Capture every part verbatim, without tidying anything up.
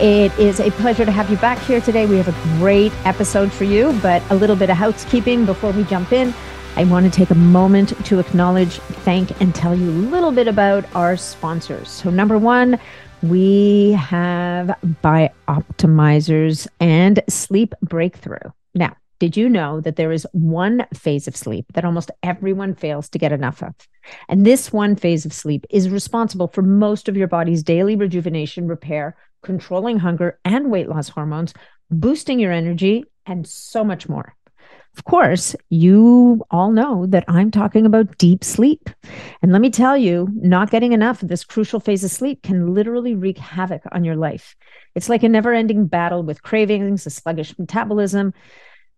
It is a pleasure to have you back here today. We have a great episode for you, but a little bit of housekeeping before we jump in. I want to take a moment to acknowledge, thank, and tell you a little bit about our sponsors. So number one, we have Bioptimizers and Sleep Breakthrough. Now, did you know that there is one phase of sleep that almost everyone fails to get enough of? And this one phase of sleep is responsible for most of your body's daily rejuvenation, repair, controlling hunger and weight loss hormones, boosting your energy, and so much more. Of course, you all know that I'm talking about deep sleep. And let me tell you, not getting enough of this crucial phase of sleep can literally wreak havoc on your life. It's like a never-ending battle with cravings, a sluggish metabolism,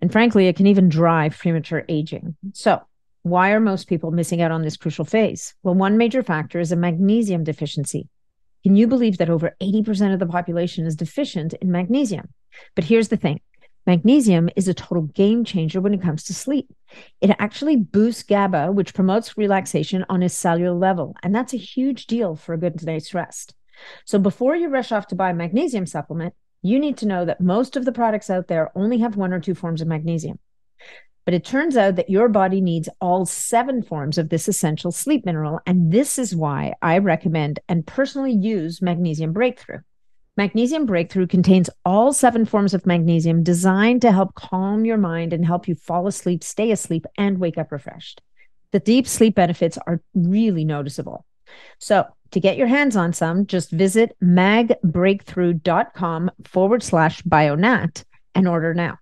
and frankly, it can even drive premature aging. So why are most people missing out on this crucial phase? Well, one major factor is a magnesium deficiency. Can you believe that over eighty percent of the population is deficient in magnesium? But here's the thing. Magnesium is a total game changer when it comes to sleep. It actually boosts GABA, which promotes relaxation on a cellular level. And that's a huge deal for a good night's rest. So before you rush off to buy a magnesium supplement, you need to know that most of the products out there only have one or two forms of magnesium. But it turns out that your body needs all seven forms of this essential sleep mineral, and this is why I recommend and personally use Magnesium Breakthrough. Magnesium Breakthrough contains all seven forms of magnesium designed to help calm your mind and help you fall asleep, stay asleep, and wake up refreshed. The deep sleep benefits are really noticeable. So to get your hands on some, just visit magbreakthrough.com forward slash bionat and order now.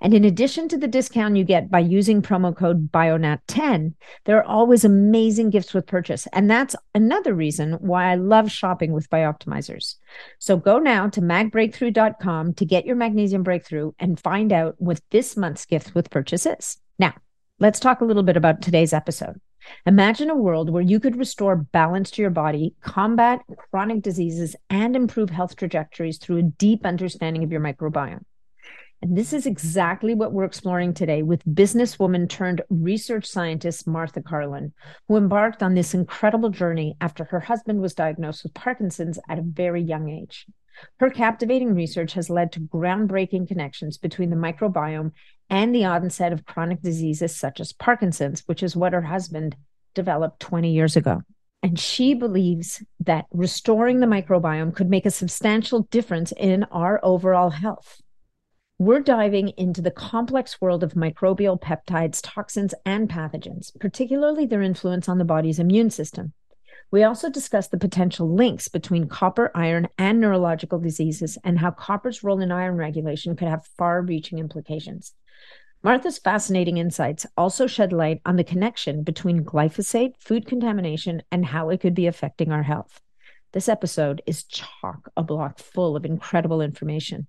And in addition to the discount you get by using promo code bionat ten, there are always amazing gifts with purchase. And that's another reason why I love shopping with Bioptimizers. So go now to magbreakthrough dot com to get your Magnesium Breakthrough and find out what this month's gift with purchase is. Now, let's talk a little bit about today's episode. Imagine a world where you could restore balance to your body, combat chronic diseases, and improve health trajectories through a deep understanding of your microbiome. And this is exactly what we're exploring today with businesswoman turned research scientist Martha Carlin, who embarked on this incredible journey after her husband was diagnosed with Parkinson's at a very young age. Her captivating research has led to groundbreaking connections between the microbiome and the onset of chronic diseases such as Parkinson's, which is what her husband developed twenty years ago. And she believes that restoring the microbiome could make a substantial difference in our overall health. We're diving into the complex world of microbial peptides, toxins, and pathogens, particularly their influence on the body's immune system. We also discuss the potential links between copper, iron, and neurological diseases, and how copper's role in iron regulation could have far-reaching implications. Martha's fascinating insights also shed light on the connection between glyphosate, food contamination, and how it could be affecting our health. This episode is chock-a-block full of incredible information.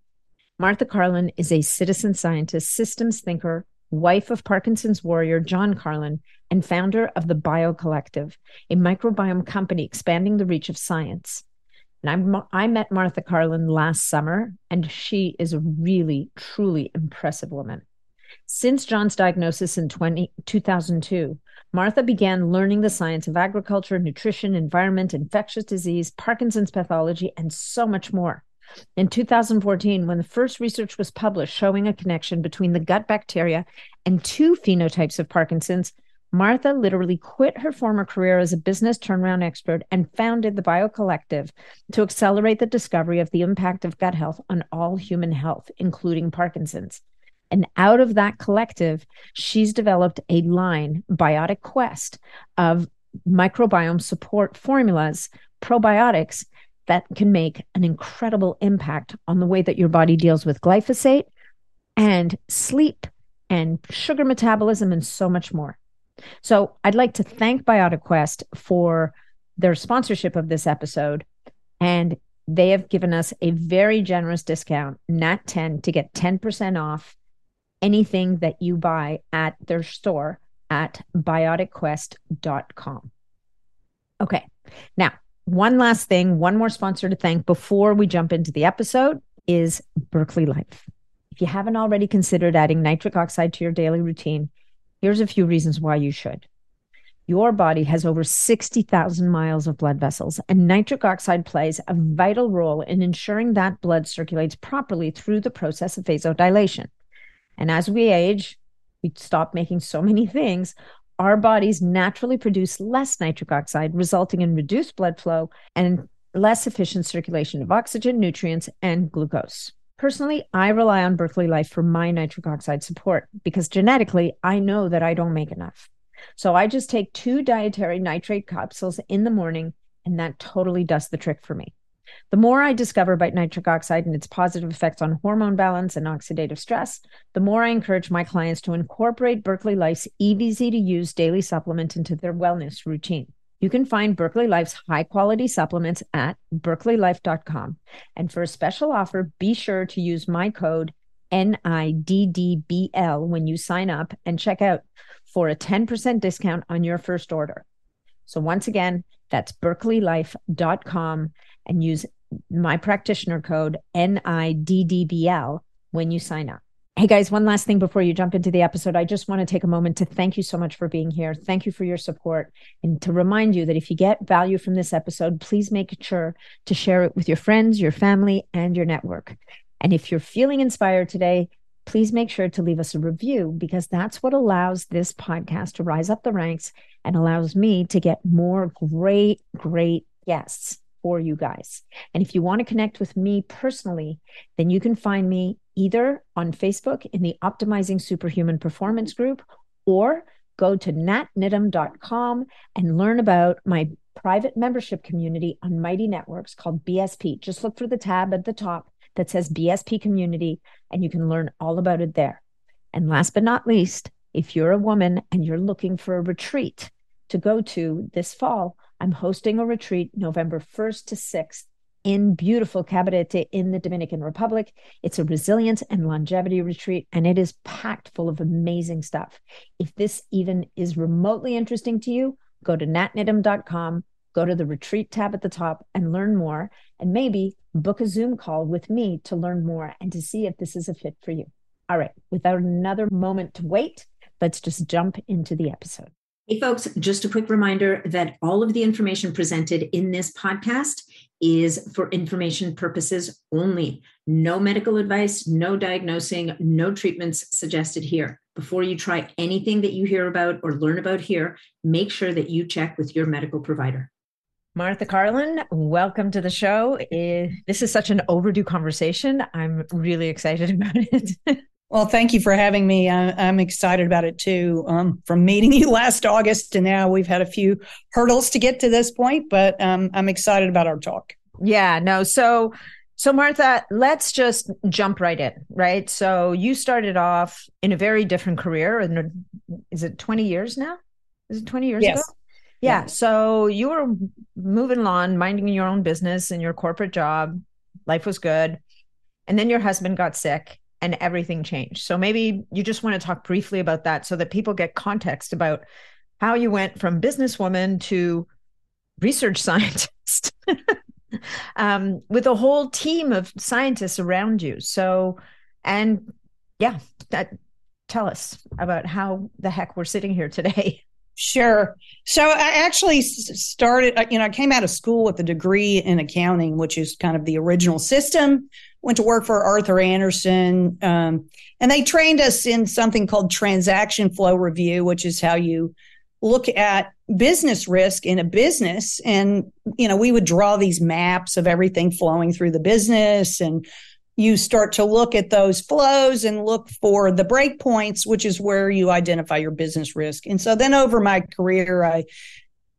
Martha Carlin is a citizen scientist, systems thinker, wife of Parkinson's warrior John Carlin, and founder of the BioCollective, a microbiome company expanding the reach of science. And I'm, I met Martha Carlin last summer, and she is a really, truly impressive woman. Since John's diagnosis in two thousand two, Martha began learning the science of agriculture, nutrition, environment, infectious disease, Parkinson's pathology, and so much more. In two thousand fourteen, when the first research was published showing a connection between the gut bacteria and two phenotypes of Parkinson's, Martha literally quit her former career as a business turnaround expert and founded the BioCollective to accelerate the discovery of the impact of gut health on all human health, including Parkinson's. And out of that collective, she's developed a line, BiotiQuest, of microbiome support formulas, probiotics, that can make an incredible impact on the way that your body deals with glyphosate and sleep and sugar metabolism and so much more. So I'd like to thank BiotiQuest for their sponsorship of this episode. And they have given us a very generous discount, not ten, to get ten percent off anything that you buy at their store at biotic quest dot com. Okay, now, one last thing, one more sponsor to thank before we jump into the episode is Berkeley Life. If you haven't already considered adding nitric oxide to your daily routine, here's a few reasons why you should. Your body has over sixty thousand miles of blood vessels, and nitric oxide plays a vital role in ensuring that blood circulates properly through the process of vasodilation. And as we age, we stop making so many things, our bodies naturally produce less nitric oxide, resulting in reduced blood flow and less efficient circulation of oxygen, nutrients, and glucose. Personally, I rely on Berkeley Life for my nitric oxide support because genetically, I know that I don't make enough. So I just take two dietary nitrate capsules in the morning, and that totally does the trick for me. The more I discover about nitric oxide and its positive effects on hormone balance and oxidative stress, the more I encourage my clients to incorporate Berkeley Life's easy-to-use daily supplement into their wellness routine. You can find Berkeley Life's high-quality supplements at berkeley life dot com. And for a special offer, be sure to use my code N I D D B L when you sign up and check out for a ten percent discount on your first order. So once again, that's berkeley life dot com and use my practitioner code N I D D B L when you sign up. Hey guys, one last thing before you jump into the episode. I just want to take a moment to thank you so much for being here. Thank you for your support. And to remind you that if you get value from this episode, please make sure to share it with your friends, your family, and your network. And if you're feeling inspired today, please make sure to leave us a review because that's what allows this podcast to rise up the ranks and allows me to get more great, great guests for you guys. And if you want to connect with me personally, then you can find me either on Facebook in the Optimizing Superhuman Performance group, or go to nat niddam dot com and learn about my private membership community on Mighty Networks called B S P. Just look for the tab at the top that says B S P Community, and you can learn all about it there. And last but not least, if you're a woman and you're looking for a retreat to go to this fall, I'm hosting a retreat November first to sixth in beautiful Cabarete in the Dominican Republic. It's a resilience and longevity retreat, and it is packed full of amazing stuff. If this even is remotely interesting to you, go to nat niddam dot com, go to the retreat tab at the top and learn more, and maybe book a Zoom call with me to learn more and to see if this is a fit for you. All right, without another moment to wait, let's just jump into the episode. Hey folks, just a quick reminder that all of the information presented in this podcast is for information purposes only. No medical advice, no diagnosing, no treatments suggested here. Before you try anything that you hear about or learn about here, make sure that you check with your medical provider. Martha Carlin, welcome to the show. This is such an overdue conversation. I'm really excited about it. Well, thank you for having me. I'm excited about it too. Um, from meeting you last August to now, we've had a few hurdles to get to this point, but um, I'm excited about our talk. Yeah, no. So, so Martha, let's just jump right in, right? So you started off in a very different career. And is it twenty years now? Is it twenty years yes. ago? Yeah. So you were moving along, minding your own business and your corporate job. Life was good. And then your husband got sick and everything changed. So maybe you just want to talk briefly about that so that people get context about how you went from businesswoman to research scientist um, with a whole team of scientists around you. So, and yeah, that, tell us about how the heck we're sitting here today. Sure. So I actually started, you know, I came out of school with a degree in accounting, which is kind of the original system. Went to work for Arthur Andersen, um, and they trained us in something called transaction flow review, which is how you look at business risk in a business. And, you know, we would draw these maps of everything flowing through the business, and you start to look at those flows and look for the breakpoints, which is where you identify your business risk. And so then over my career, I,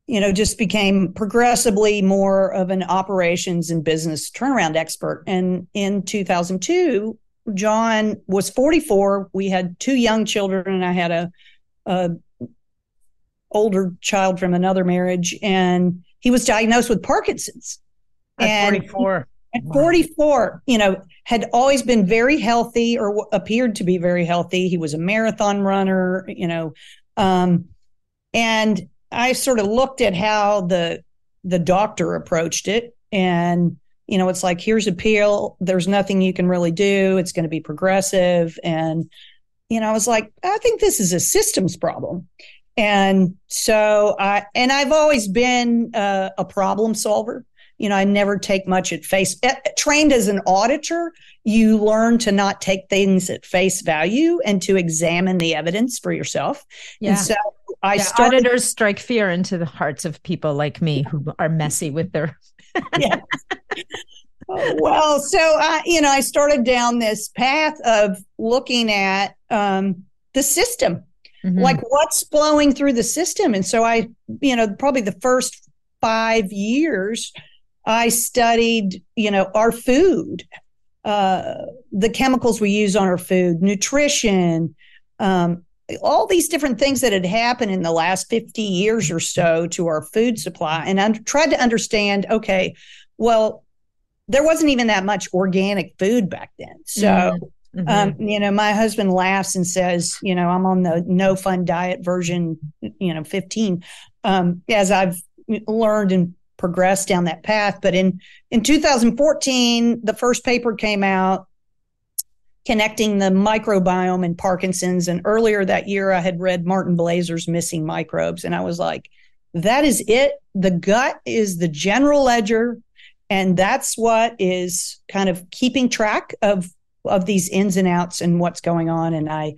you know, just became progressively more of an operations and business turnaround expert. And in two thousand two, John was forty-four. We had two young children, and I had a, a older child from another marriage, and he was diagnosed with Parkinson's. At forty-four. At forty-four, you know, had always been very healthy or appeared to be very healthy. He was a marathon runner, you know, um, and I sort of looked at how the the doctor approached it. And, you know, it's like, here's a pill. There's nothing you can really do. It's going to be progressive. And, you know, I was like, I think this is a systems problem. And so I, and I've always been uh, a problem solver. You know, I never take much at face. Trained as an auditor, you learn to not take things at face value and to examine the evidence for yourself. Yeah. And so I yeah, started- auditors strike fear into the hearts of people like me who are messy with their. Yeah. Well, so I, you know, I started down this path of looking at um, the system, mm-hmm. like what's flowing through the system, and so I, you know, probably the first five years. I studied, you know, our food, uh, the chemicals we use on our food, nutrition, um, all these different things that had happened in the last fifty years or so to our food supply. And I tried to understand, okay, well, there wasn't even that much organic food back then. So, mm-hmm. um, you know, my husband laughs and says, you know, I'm on the no fun diet version, you know, fifteen, um, as I've learned and progressed down that path. But in, in two thousand fourteen, the first paper came out connecting the microbiome and Parkinson's. And earlier that year, I had read Martin Blazer's Missing Microbes. And I was like, that is it. The gut is the general ledger. And that's what is kind of keeping track of, of these ins and outs and what's going on. And I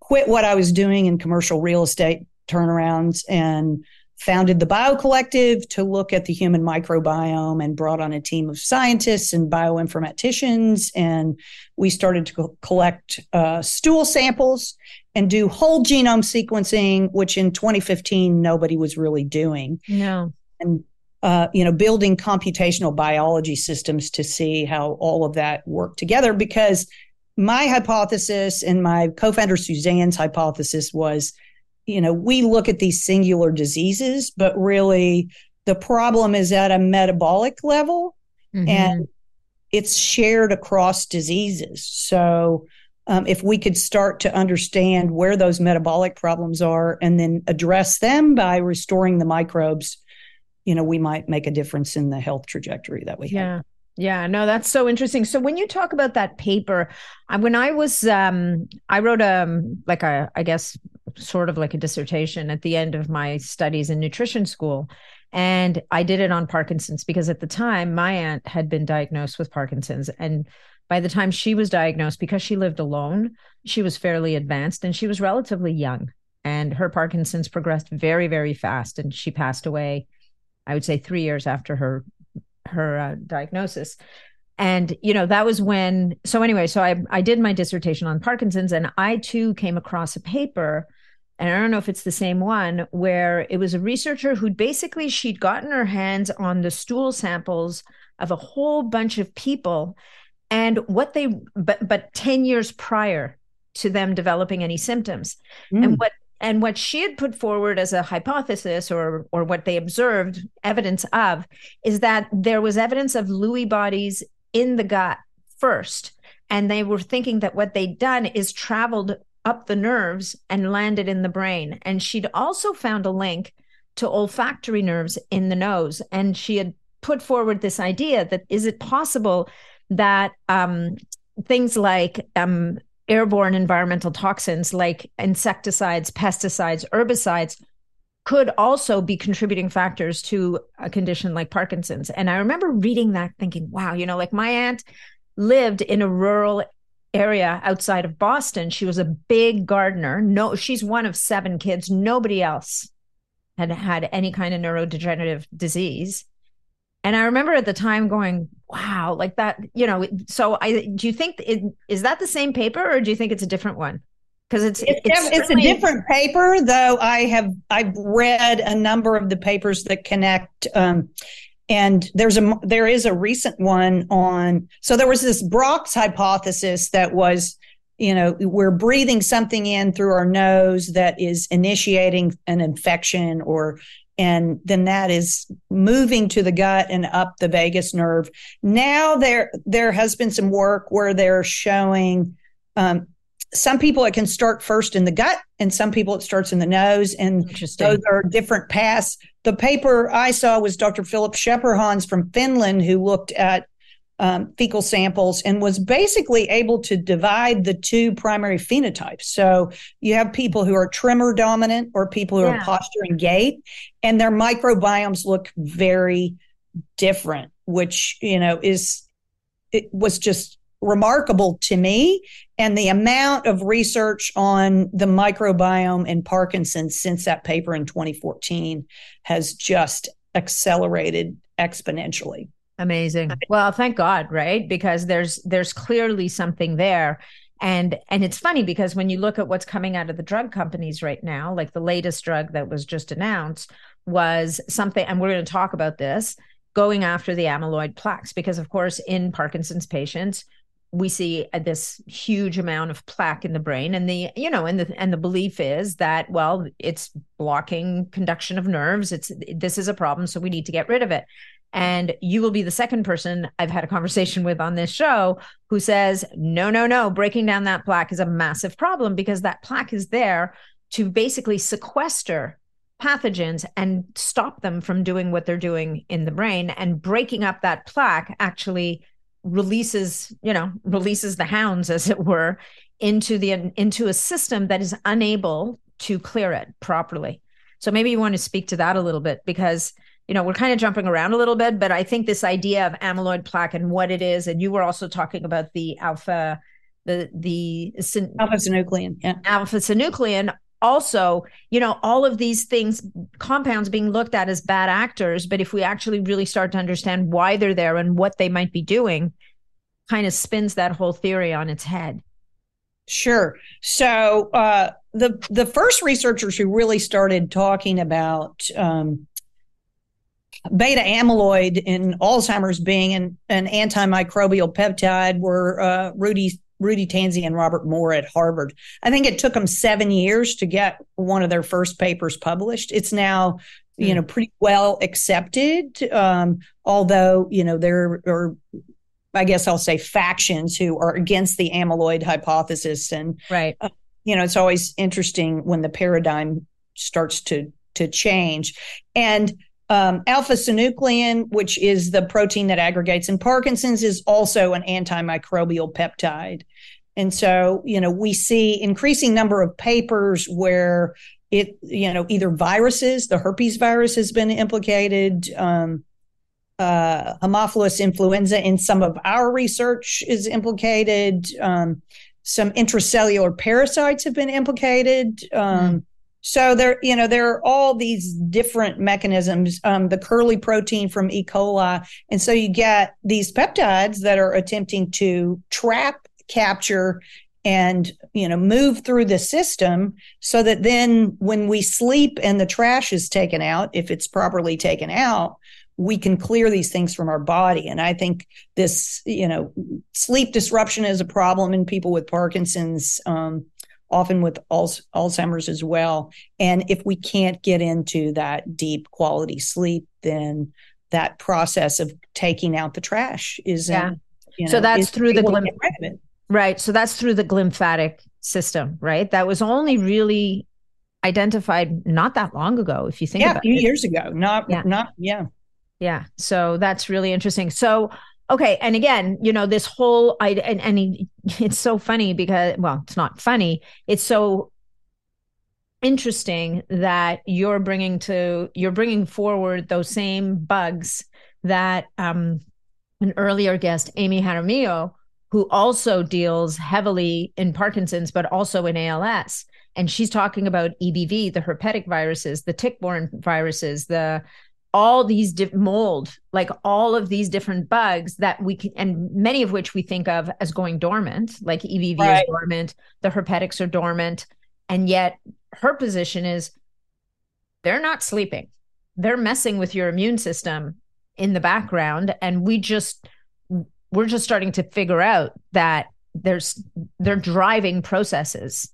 quit what I was doing in commercial real estate turnarounds and founded the BioCollective to look at the human microbiome and brought on a team of scientists and bioinformaticians. And we started to co- collect uh, stool samples and do whole genome sequencing, which in twenty fifteen, nobody was really doing. No. And, uh, you know, building computational biology systems to see how all of that worked together, because my hypothesis and my co-founder Suzanne's hypothesis was, you know, we look at these singular diseases, but really the problem is at a metabolic level, mm-hmm. and it's shared across diseases. So um, if we could start to understand where those metabolic problems are and then address them by restoring the microbes, you know, we might make a difference in the health trajectory that we yeah. have. Yeah, no, that's so interesting. So when you talk about that paper, when I was, um, I wrote a, like a, I guess, sort of like a dissertation at the end of my studies in nutrition school. And I did it on Parkinson's because at the time my aunt had been diagnosed with Parkinson's. And by the time she was diagnosed, because she lived alone, she was fairly advanced and she was relatively young, and her Parkinson's progressed very, very fast. And she passed away, I would say three years after her, her uh, diagnosis. And, you know, that was when, so anyway, so I, I did my dissertation on Parkinson's, and I too came across a paper, and I don't know if it's the same one, where it was a researcher who'd basically, she'd gotten her hands on the stool samples of a whole bunch of people, and what they, but, but ten years prior to them developing any symptoms. Mm. And what, and what she had put forward as a hypothesis, or, or what they observed evidence of, is that there was evidence of Lewy bodies in the gut first. And they were thinking that what they'd done is traveled up the nerves and landed in the brain. And she'd also found a link to olfactory nerves in the nose. And she had put forward this idea that, is it possible that um, things like um, airborne environmental toxins, like insecticides, pesticides, herbicides, could also be contributing factors to a condition like Parkinson's. And I remember reading that thinking, wow, you know, like my aunt lived in a rural area outside of Boston. She was a big gardener. No, she's one of seven kids. Nobody else had had any kind of neurodegenerative disease. And I remember at the time going, wow, like that, you know, so I, do you think, it, is that the same paper, or do you think it's a different one? Because it's it's, it's, it's certainly a different paper, though. I have I've read a number of the papers that connect, um, and there's a there is a recent one on. So there was this Brock's hypothesis that was, you know, we're breathing something in through our nose that is initiating an infection or And then that is moving to the gut and up the vagus nerve. Now there, there has been some work where they're showing um, some people it can start first in the gut and some people it starts in the nose. And those are different paths. The paper I saw was Doctor Philip Shepperhans from Finland, who looked at um, fecal samples and was basically able to divide the two primary phenotypes. So you have people who are tremor dominant or people who yeah. are posture and gait, and their microbiomes look very different, which, you know, is, it was just remarkable to me. And the amount of research on the microbiome and Parkinson's since that paper in twenty fourteen has just accelerated exponentially. Amazing. Well, thank God, right? Because there's there's clearly something there. And and it's funny because when you look at what's coming out of the drug companies right now, like the latest drug that was just announced was something, and we're going to talk about this, going after the amyloid plaques, because of course, in Parkinson's patients, we see this huge amount of plaque in the brain. And the, you know, and the and the belief is that, well, it's blocking conduction of nerves. It's this is a problem, so we need to get rid of it. And you will be the second person I've had a conversation with on this show who says, no, no, no, breaking down that plaque is a massive problem because that plaque is there to basically sequester pathogens and stop them from doing what they're doing in the brain. And breaking up that plaque actually releases, you know, releases the hounds, as it were, into the into a system that is unable to clear it properly. So maybe you want to speak to that a little bit because, you know, we're kind of jumping around a little bit, but I think this idea of amyloid plaque and what it is, and you were also talking about the alpha, the, the syn- alpha-synuclein, yeah. alpha-synuclein also, you know, all of these things, compounds being looked at as bad actors, but if we actually really start to understand why they're there and what they might be doing, kind of spins that whole theory on its head. Sure. So uh, the, the first researchers who really started talking about, um, beta amyloid in Alzheimer's being an, an antimicrobial peptide were uh, Rudy Rudy Tanzi and Robert Moore at Harvard. I think it took them seven years to get one of their first papers published. It's now, mm. you know, pretty well accepted, um, although, you know, there are, I guess I'll say, factions who are against the amyloid hypothesis. And, right. uh, you know, it's always interesting when the paradigm starts to to change. And Um, alpha-synuclein, which is the protein that aggregates in Parkinson's, is also an antimicrobial peptide. And so, you know, we see increasing number of papers where it, you know, either viruses, the herpes virus has been implicated, um, uh, Haemophilus influenza in some of our research is implicated, um, some intracellular parasites have been implicated, um, mm. So there, you know, there are all these different mechanisms, um, the curly protein from E. coli. And so you get these peptides that are attempting to trap, capture, and, you know, move through the system so that then when we sleep and the trash is taken out, if it's properly taken out, we can clear these things from our body. And I think this, you know, sleep disruption is a problem in people with Parkinson's, um, often with Alzheimer's as well. And if we can't get into that deep quality sleep, then that process of taking out the trash is, yeah. you know, so that's through the glymph- right. So that's through the glymphatic system, right? That was only really identified not that long ago, if you think yeah, about it. Yeah, a few years ago. Not, yeah. not, yeah. Yeah. So that's really interesting. So, okay. And again, you know, this whole, I, and, and it's so funny because, well, it's not funny. It's so interesting that you're bringing to, you're bringing forward those same bugs that um, an earlier guest, Amy Jaramillo, who also deals heavily in Parkinson's, but also in A L S. And she's talking about E B V, the herpetic viruses, the tick-borne viruses, the all these di- mold, like all of these different bugs that we can, and many of which we think of as going dormant, like E B V right. is dormant, the herpetics are dormant. And yet her position is they're not sleeping. They're messing with your immune system in the background. And we just, we're just starting to figure out that there's, they're driving processes.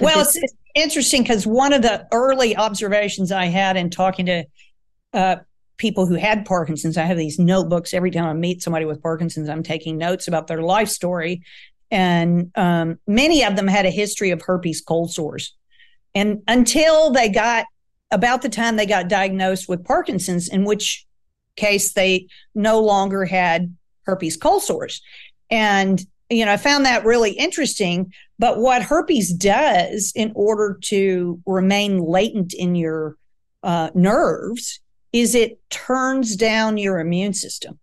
Well, it's, interesting because one of the early observations I had in talking to uh, people who had Parkinson's, I have these notebooks. Every time I meet somebody with Parkinson's, I'm taking notes about their life story. And um, many of them had a history of herpes cold sores. And until they got, about the time they got diagnosed with Parkinson's, in which case they no longer had herpes cold sores. And, you know, I found that really interesting. But what herpes does in order to remain latent in your uh, nerves is it turns down your immune system.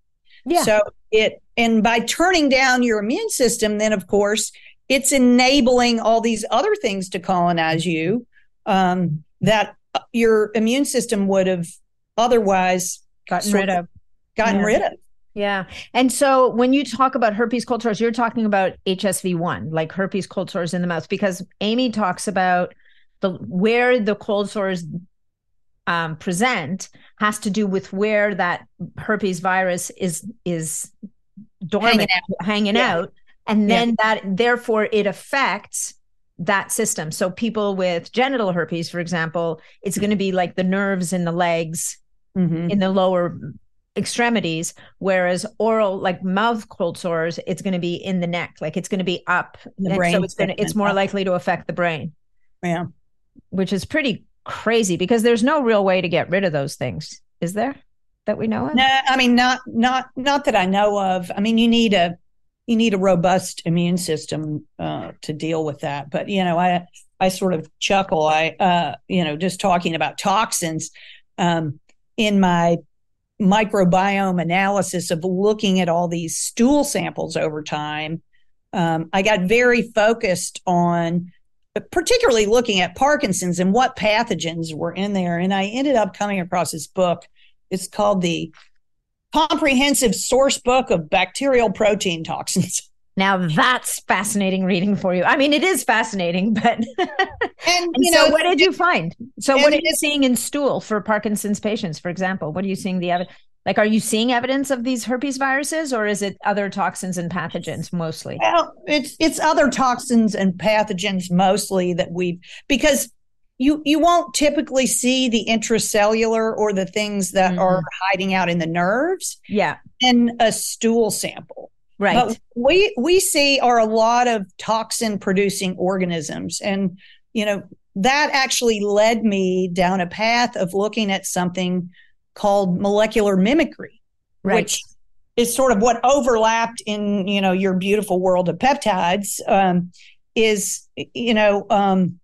Yeah. So it, and by turning down your immune system, then of course, it's enabling all these other things to colonize you um, that your immune system would have otherwise gotten rid of. Gotten yeah. rid of. Yeah. And so when you talk about herpes cold sores, you're talking about H S V one, like herpes cold sores in the mouth, because Amy talks about the where the cold sores um, present has to do with where that herpes virus is is dormant, hanging out. Hanging yeah. out and then yeah. that therefore it affects that system. So people with genital herpes, for example, it's going to be like the nerves in the legs, mm-hmm. in the lower extremities, whereas oral, like mouth cold sores, it's going to be in the neck, like it's going to be up. The brain, so it's going to, it's more likely to affect the brain. Yeah. Which is pretty crazy because there's no real way to get rid of those things, is there, that we know of? No, I mean, not, not, not that I know of. I mean, you need a, you need a robust immune system uh, to deal with that. But, you know, I, I sort of chuckle. I, uh, you know, just talking about toxins um, in my microbiome analysis of looking at all these stool samples over time, um, I got very focused on particularly looking at Parkinson's and what pathogens were in there. And I ended up coming across this book. It's called the Comprehensive Source Book of Bacterial Protein Toxins. Now that's fascinating reading for you. I mean, it is fascinating, but and, and you know, so what did you find? So what are you seeing in stool for Parkinson's patients, for example? What are you seeing the evidence? Like, are you seeing evidence of these herpes viruses, or is it other toxins and pathogens mostly? Well, it's it's other toxins and pathogens mostly that we because You you won't typically see the intracellular or the things that mm-hmm. are hiding out in the nerves yeah. in a stool sample. Right. But we we see are a lot of toxin producing organisms. And, you know, that actually led me down a path of looking at something called molecular mimicry, right. which is sort of what overlapped in, you know, your beautiful world of peptides um, is, you know, um,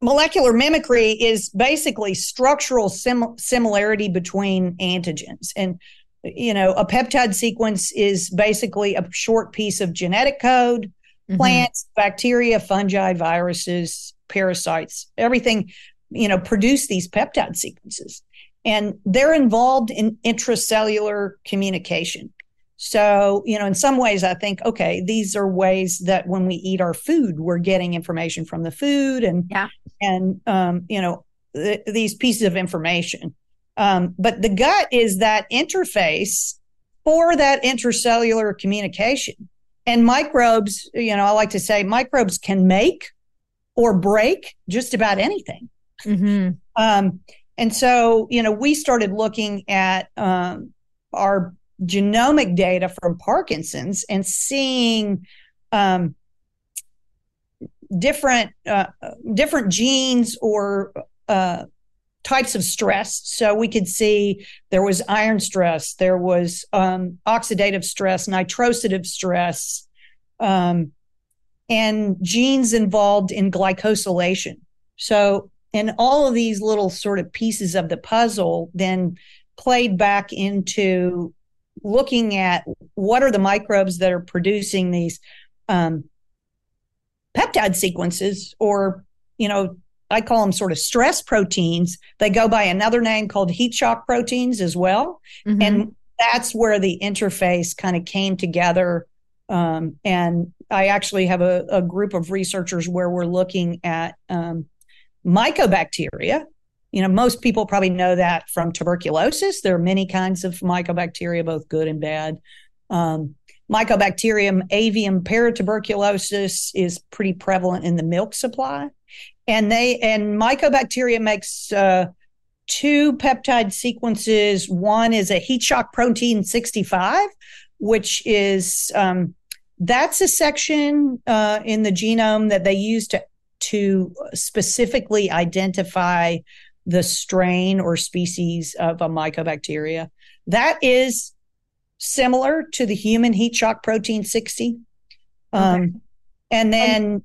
molecular mimicry is basically structural sim- similarity between antigens. And, you know, a peptide sequence is basically a short piece of genetic code, mm-hmm. plants, bacteria, fungi, viruses, parasites, everything, you know, produce these peptide sequences. And they're involved in intracellular communication. So, you know, in some ways I think, okay, these are ways that when we eat our food, we're getting information from the food and, yeah. and um, you know, th- these pieces of information. Um, but the gut is that interface for that intracellular communication. And microbes, you know, I like to say microbes can make or break just about anything. Mm-hmm. Um, and so, you know, we started looking at um, our genomic data from Parkinson's and seeing um, different uh, different genes or uh, types of stress. So we could see there was iron stress, there was um, oxidative stress, nitrosative stress, um, and genes involved in glycosylation. So, and all of these little sort of pieces of the puzzle then played back into looking at what are the microbes that are producing these um, peptide sequences, or, you know, I call them sort of stress proteins. They go by another name called heat shock proteins as well. Mm-hmm. And that's where the interface kind of came together. Um, and I actually have a, a group of researchers where we're looking at um, mycobacteria. You know, most people probably know that from tuberculosis. There are many kinds of mycobacteria, both good and bad. Um, Mycobacterium avium paratuberculosis is pretty prevalent in the milk supply. And they and Mycobacterium makes uh, two peptide sequences. One is a heat shock protein sixty-five, which is um, that's a section uh, in the genome that they use to to specifically identify the strain or species of a mycobacteria. That is similar to the human heat shock protein sixty. Um, okay. And then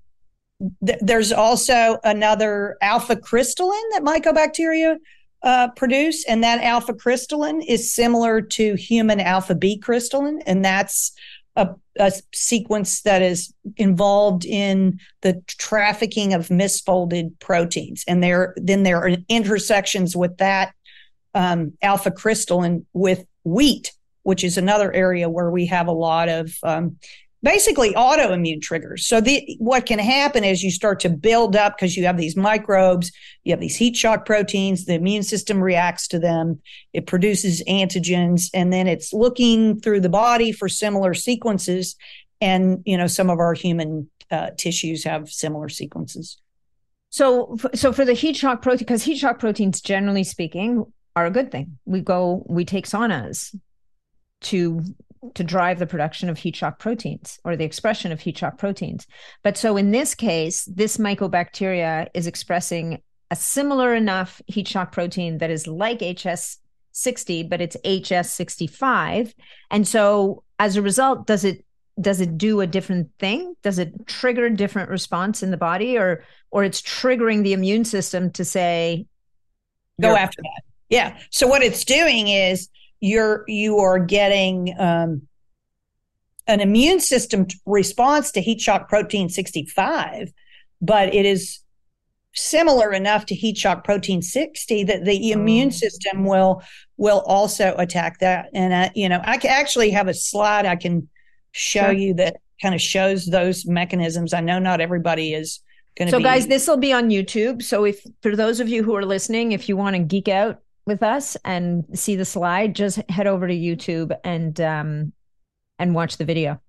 um, th- there's also another alpha crystalline that mycobacteria uh, produce, and that alpha crystalline is similar to human alpha B crystalline, and that's a, a sequence that is involved in the trafficking of misfolded proteins. And there, then there are intersections with that um, alpha crystalline with wheat, which is another area where we have a lot of um, basically autoimmune triggers. So the, what can happen is you start to build up because you have these microbes, you have these heat shock proteins, the immune system reacts to them, it produces antigens, and then it's looking through the body for similar sequences. And, you know, some of our human uh, tissues have similar sequences. So, so for the heat shock protein, because heat shock proteins, generally speaking, are a good thing. We go, we take saunas to to drive the production of heat shock proteins or the expression of heat shock proteins. But so in this case, this mycobacteria is expressing a similar enough heat shock protein that is like H S sixty, but it's H S sixty-five. And so as a result, does it does it do a different thing? Does it trigger a different response in the body, or or it's triggering the immune system to say go after that? Yeah. So what it's doing is You're you are getting um, an immune system response to heat shock protein sixty-five, but it is similar enough to heat shock protein sixty that the mm. immune system will will also attack that. And I, you know, I can actually have a slide I can show sure. you that kind of shows those mechanisms. I know not everybody is going to. So, be- guys, this will be on YouTube. So, if for those of you who are listening, if you want to geek out with us and see the slide, just head over to YouTube and um, and watch the video.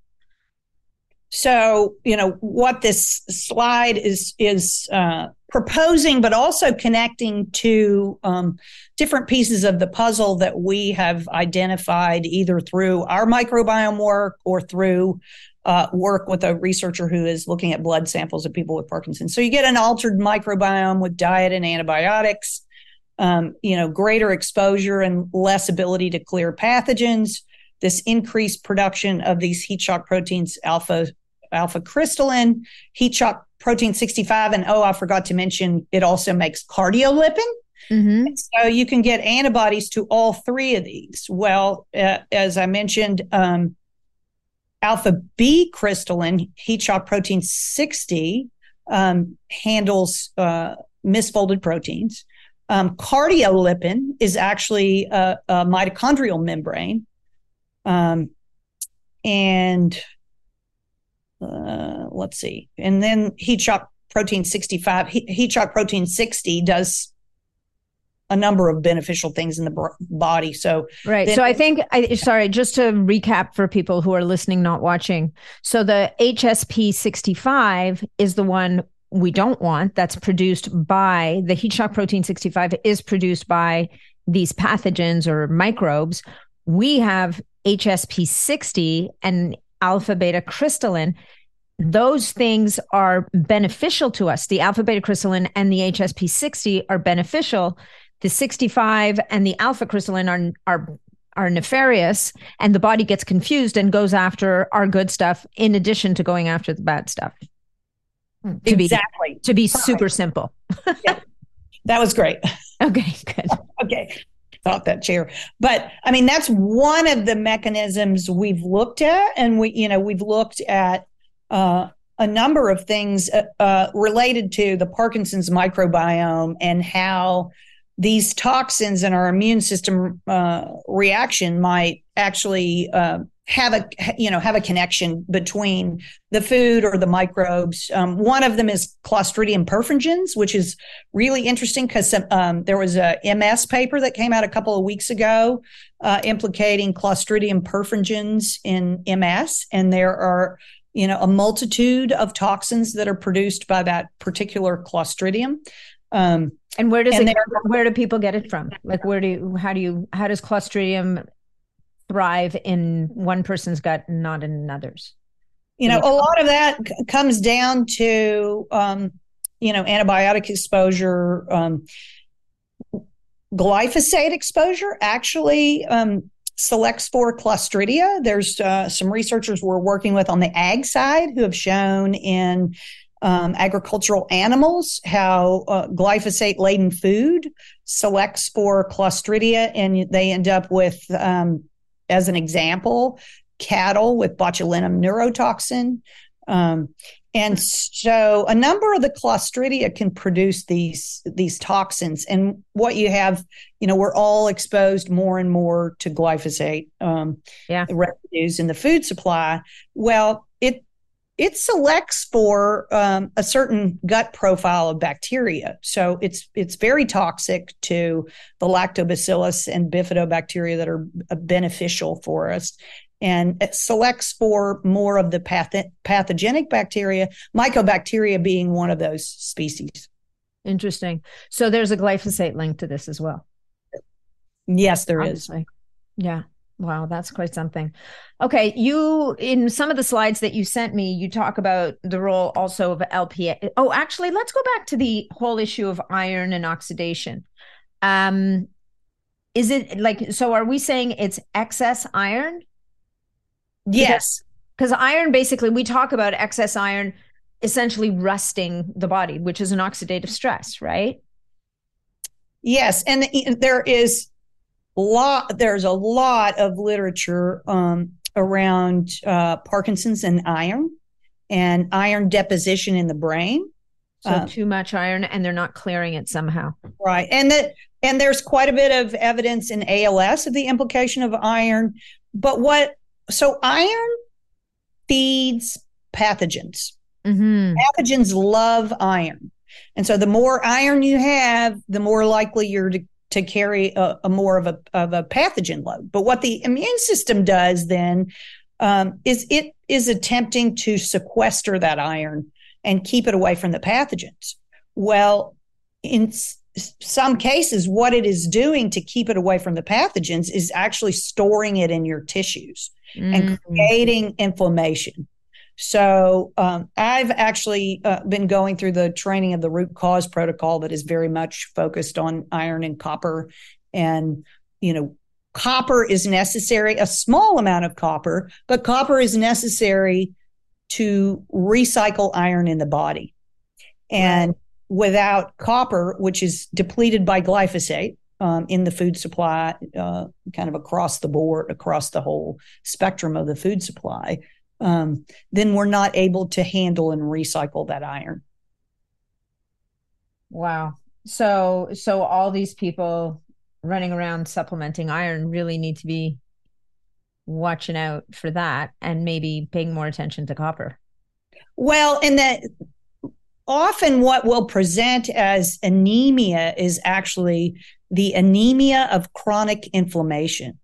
So, you know, what this slide is is uh, proposing, but also connecting to um, different pieces of the puzzle that we have identified either through our microbiome work or through uh, work with a researcher who is looking at blood samples of people with Parkinson's. So you get an altered microbiome with diet and antibiotics. Um, you know, greater exposure and less ability to clear pathogens, this increased production of these heat shock proteins, alpha alpha crystalline, heat shock protein sixty-five. And oh, I forgot to mention, it also makes cardiolipin. Mm-hmm. So you can get antibodies to all three of these. Well, uh, as I mentioned, um, alpha B crystalline, heat shock protein sixty, um, handles uh, misfolded proteins. Um, cardiolipin is actually a, a mitochondrial membrane. Um, and uh, let's see. And then heat shock protein sixty-five, heat, heat shock protein sixty does a number of beneficial things in the b- body. So, right. Then- so I think, I, sorry, just to recap for people who are listening, not watching. So the H S P sixty-five is the one we don't want, that's produced by the heat shock protein sixty-five is produced by these pathogens or microbes. We have H S P sixty and alpha beta crystalline. Those things are beneficial to us. The alpha beta crystalline and the H S P sixty are beneficial. The sixty-five and the alpha crystalline are, are are nefarious, and the body gets confused and goes after our good stuff in addition to going after the bad stuff. To exactly. Be, to be Perfect. Super simple. Yeah. That was great. Okay, good. Okay, thought that chair. But I mean, that's one of the mechanisms we've looked at, and we, you know, we've looked at uh, a number of things uh, uh, related to the Parkinson's microbiome and how these toxins in our immune system uh, reaction might actually uh, have a, you know, have a connection between the food or the microbes. Um, one of them is Clostridium perfringens, which is really interesting because um, there was a M S paper that came out a couple of weeks ago uh, implicating Clostridium perfringens in M S. And there are, you know, a multitude of toxins that are produced by that particular Clostridium. Um, and where does and it, where do people get it from? Like, where do you, how do you, how does Clostridium thrive in one person's gut and not in another's? You know, a lot of that c- comes down to, um, you know, antibiotic exposure, um, glyphosate exposure actually um, selects for Clostridia. There's uh, some researchers we're working with on the ag side who have shown in um, agricultural animals how uh, glyphosate-laden food selects for Clostridia, and they end up with um, as an example, cattle with botulinum neurotoxin. Um, and so a number of the Clostridia can produce these, these toxins. And what you have, you know, we're all exposed more and more to glyphosate um, yeah. residues in the food supply. Well, it, it selects for um, a certain gut profile of bacteria. So it's it's very toxic to the lactobacillus and bifidobacteria that are beneficial for us. And it selects for more of the path- pathogenic bacteria, mycobacteria being one of those species. Interesting. So there's a glyphosate link to this as well. Yes, there Obviously. is. Yeah. Wow, that's quite something. Okay, you, in some of the slides that you sent me, you talk about the role also of L P S. Oh, actually, let's go back to the whole issue of iron and oxidation. Um, is it like, so are we saying it's excess iron? Yes. Because iron, basically, we talk about excess iron essentially rusting the body, which is an oxidative stress, right? Yes, and the, there is... Lot, there's a lot of literature um, around uh, Parkinson's and iron and iron deposition in the brain. So um, too much iron and they're not clearing it somehow. Right. And that, and there's quite a bit of evidence in A L S of the implication of iron. But what, so iron feeds pathogens. Mm-hmm. Pathogens love iron. And so the more iron you have, the more likely you're to to carry a, a more of a, of a pathogen load. But what the immune system does then um, is it is attempting to sequester that iron and keep it away from the pathogens. Well, in s- some cases, what it is doing to keep it away from the pathogens is actually storing it in your tissues mm. and creating inflammation. So um, I've actually uh, been going through the training of the root cause protocol that is very much focused on iron and copper. And, you know, copper is necessary, a small amount of copper, but copper is necessary to recycle iron in the body. And right. without copper, which is depleted by glyphosate um, in the food supply, uh, kind of across the board, across the whole spectrum of the food supply, Um, then we're not able to handle and recycle that iron. Wow. So, so all these people running around supplementing iron really need to be watching out for that and maybe paying more attention to copper. Well, and that often what will present as anemia is actually the anemia of chronic inflammation,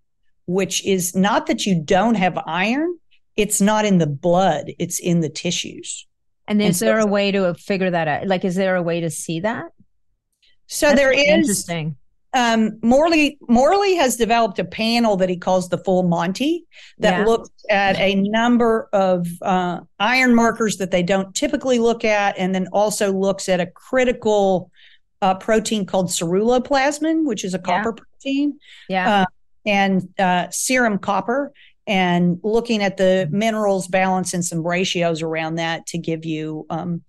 which is not that you don't have iron. It's not in the blood, it's in the tissues. And is and so, there a way to figure that out? Like, is there a way to see that? So That's there is. Interesting. Um, Morley, Morley has developed a panel that he calls the Full Monty that yeah. looks at a number of uh, iron markers that they don't typically look at, and then also looks at a critical uh, protein called ceruloplasmin, which is a copper yeah. protein, yeah, uh, and uh, serum copper. And looking at the minerals balance and some ratios around that to give you, um,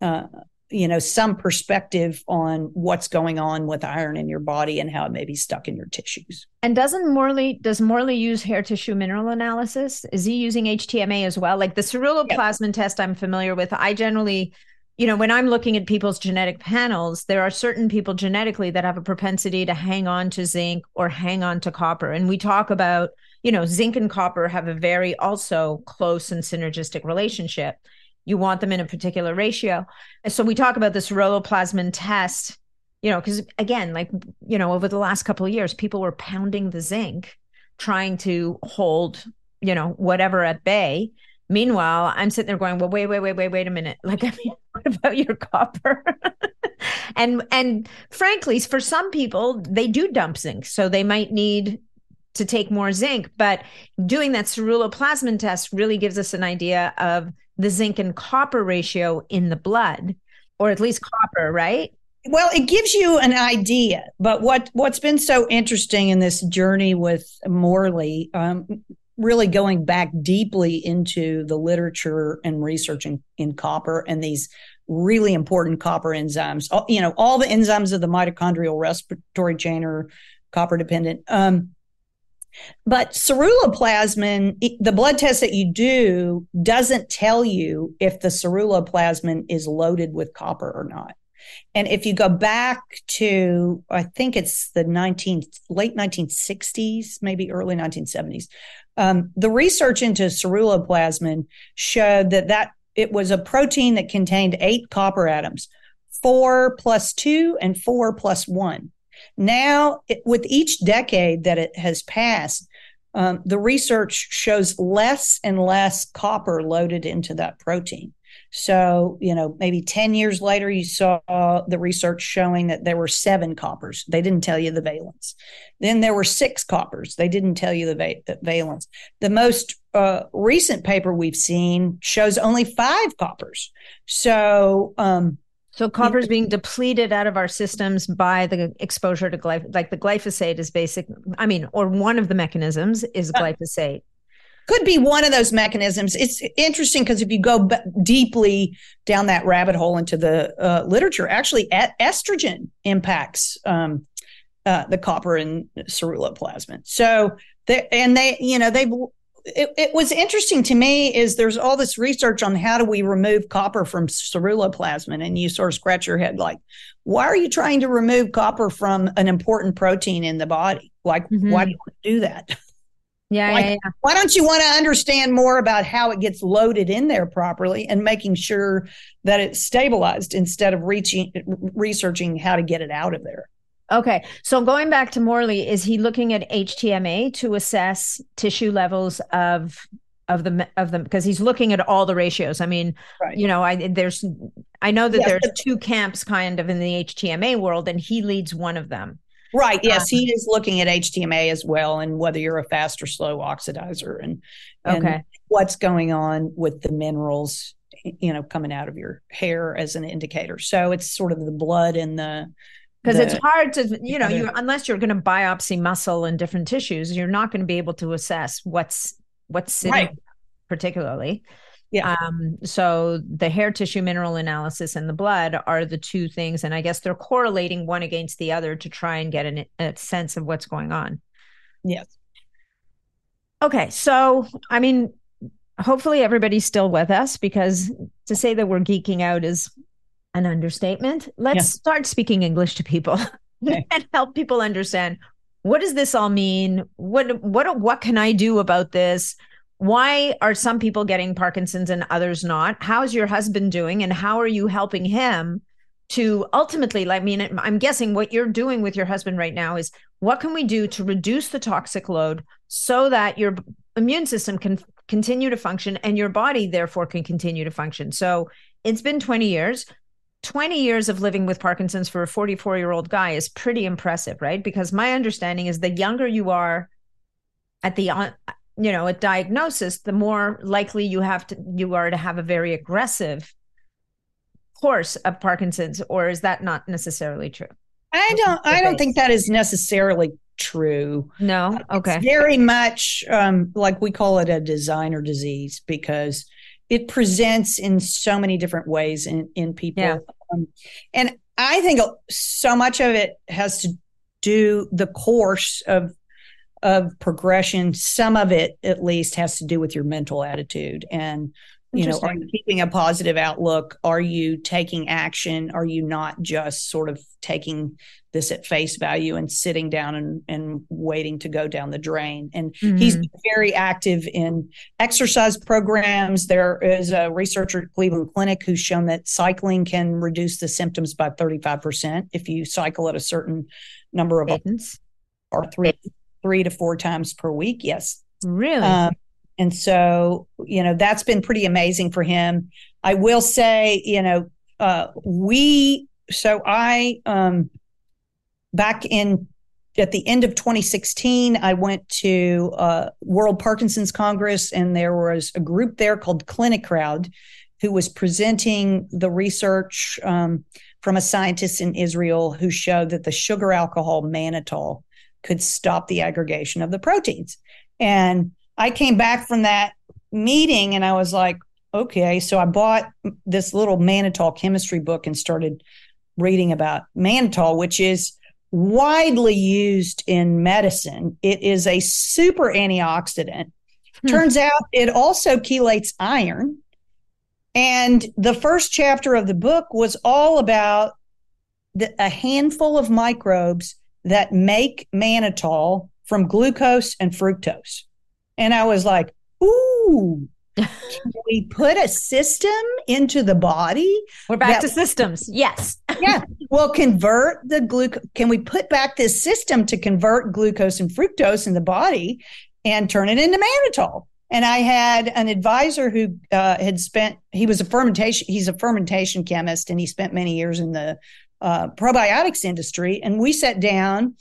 uh, you know, some perspective on what's going on with iron in your body and how it may be stuck in your tissues. And doesn't Morley, does Morley use hair tissue mineral analysis? Is he using H T M A as well? Like the ceruloplasmin yep. test I'm familiar with. I generally you know, when I'm looking at people's genetic panels, there are certain people genetically that have a propensity to hang on to zinc or hang on to copper. And we talk about, you know, zinc and copper have a very also close and synergistic relationship. You want them in a particular ratio. So we talk about the ceruloplasmin test, you know, because again, like, you know, over the last couple of years, people were pounding the zinc, trying to hold, you know, whatever at bay. Meanwhile, I'm sitting there going, well, wait, wait, wait, wait, wait a minute. Like, I mean, what about your copper? and and frankly, for some people, they do dump zinc. So they might need to take more zinc. But doing that ceruloplasmin test really gives us an idea of the zinc and copper ratio in the blood, or at least copper, right? Well, it gives you an idea. But what, what's been so interesting in this journey with Morley, um, really going back deeply into the literature and research in, in copper and these really important copper enzymes. All, you know, all the enzymes of the mitochondrial respiratory chain are copper dependent. Um, but ceruloplasmin, the blood test that you do doesn't tell you if the ceruloplasmin is loaded with copper or not. And if you go back to, I think it's the nineteen, late nineteen sixties, maybe early nineteen seventies, Um, the research into ceruloplasmin showed that, that it was a protein that contained eight copper atoms, four plus two and four plus one. Now, it, with each decade that it has passed, um, the research shows less and less copper loaded into that protein. So, you know, maybe ten years later, you saw the research showing that there were seven coppers. They didn't tell you the valence. Then there were six coppers. They didn't tell you the, va- the valence. The most uh, recent paper we've seen shows only five coppers. So, um, so copper is being depleted out of our systems by the exposure to glyphosate. Like the glyphosate is basic. I mean, or one of the mechanisms is glyphosate. Could be one of those mechanisms. It's interesting because if you go b- deeply down that rabbit hole into the uh, literature, actually e- estrogen impacts um, uh, the copper in ceruloplasmin. So, they, and they, you know, they. It, it was interesting to me is there's all this research on how do we remove copper from ceruloplasmin, and you sort of scratch your head like, why are you trying to remove copper from an important protein in the body? Like, mm-hmm. why do you want to do that? Yeah, like, yeah, yeah. Why don't you want to understand more about how it gets loaded in there properly and making sure that it's stabilized instead of reaching researching how to get it out of there? Okay. So going back to Morley, is he looking at H T M A to assess tissue levels of of the of them? Because he's looking at all the ratios. I mean, right. you know, I there's I know that yes, there's but- two camps kind of in the H T M A world, and he leads one of them. Right. Yes, he is looking at H T M A as well, and whether you're a fast or slow oxidizer, and, and okay. what's going on with the minerals, you know, coming out of your hair as an indicator. So it's sort of the blood and the because it's hard to, you know, you unless you're going to biopsy muscle and different tissues, you're not going to be able to assess what's what's sitting right. particularly. Yeah. Um, so the hair tissue mineral analysis and the blood are the two things. And I guess they're correlating one against the other to try and get an, a sense of what's going on. Yes. Okay. So, I mean, hopefully everybody's still with us, because to say that we're geeking out is an understatement. Let's yeah. start speaking English to people okay. and help people understand, what does this all mean? What, what, what can I do about this? Why are some people getting Parkinson's and others not? How's your husband doing? And how are you helping him to ultimately, I mean, I'm guessing what you're doing with your husband right now is, what can we do to reduce the toxic load so that your immune system can continue to function and your body therefore can continue to function? So it's been twenty years. twenty years of living with Parkinson's for a forty-four-year-old guy is pretty impressive, right? Because my understanding is the younger you are at the on- you know, at diagnosis, the more likely you have to, you are to have a very aggressive course of Parkinson's, or is that not necessarily true? I don't, I don't think that is necessarily true. No. Okay. It's very much um, like we call it a designer disease, because it presents in so many different ways in, in people. Yeah. Um, and I think so much of it has to do the course of, of progression. Some of it at least has to do with your mental attitude and You know, are you keeping a positive outlook? Are you taking action? Are you not just sort of taking this at face value and sitting down and, and waiting to go down the drain? And mm-hmm. he's very active in exercise programs. There is a researcher at Cleveland Clinic who's shown that cycling can reduce the symptoms by thirty-five percent if you cycle at a certain number of hours, or three, three to four times per week. Yes. Really? Um, And so, you know, that's been pretty amazing for him. I will say, you know, uh, we, so I, um, back in, at the end of twenty sixteen, I went to uh, World Parkinson's Congress, and there was a group there called Clinic Crowd who was presenting the research um, from a scientist in Israel who showed that the sugar alcohol mannitol could stop the aggregation of the proteins. And I came back from that meeting and I was like, okay, so I bought this little mannitol chemistry book and started reading about mannitol, which is widely used in medicine. It is a super antioxidant. Hmm. Turns out it also chelates iron. And the first chapter of the book was all about the, a handful of microbes that make mannitol from glucose and fructose. And I was like, ooh, can we put a system into the body? We're back that, to systems. Yes. Yeah. Well, convert the glucose. Can we put back this system to convert glucose and fructose in the body and turn it into mannitol? And I had an advisor who uh, had spent, he was a fermentation, he's a fermentation chemist, and he spent many years in the uh, probiotics industry. And we sat down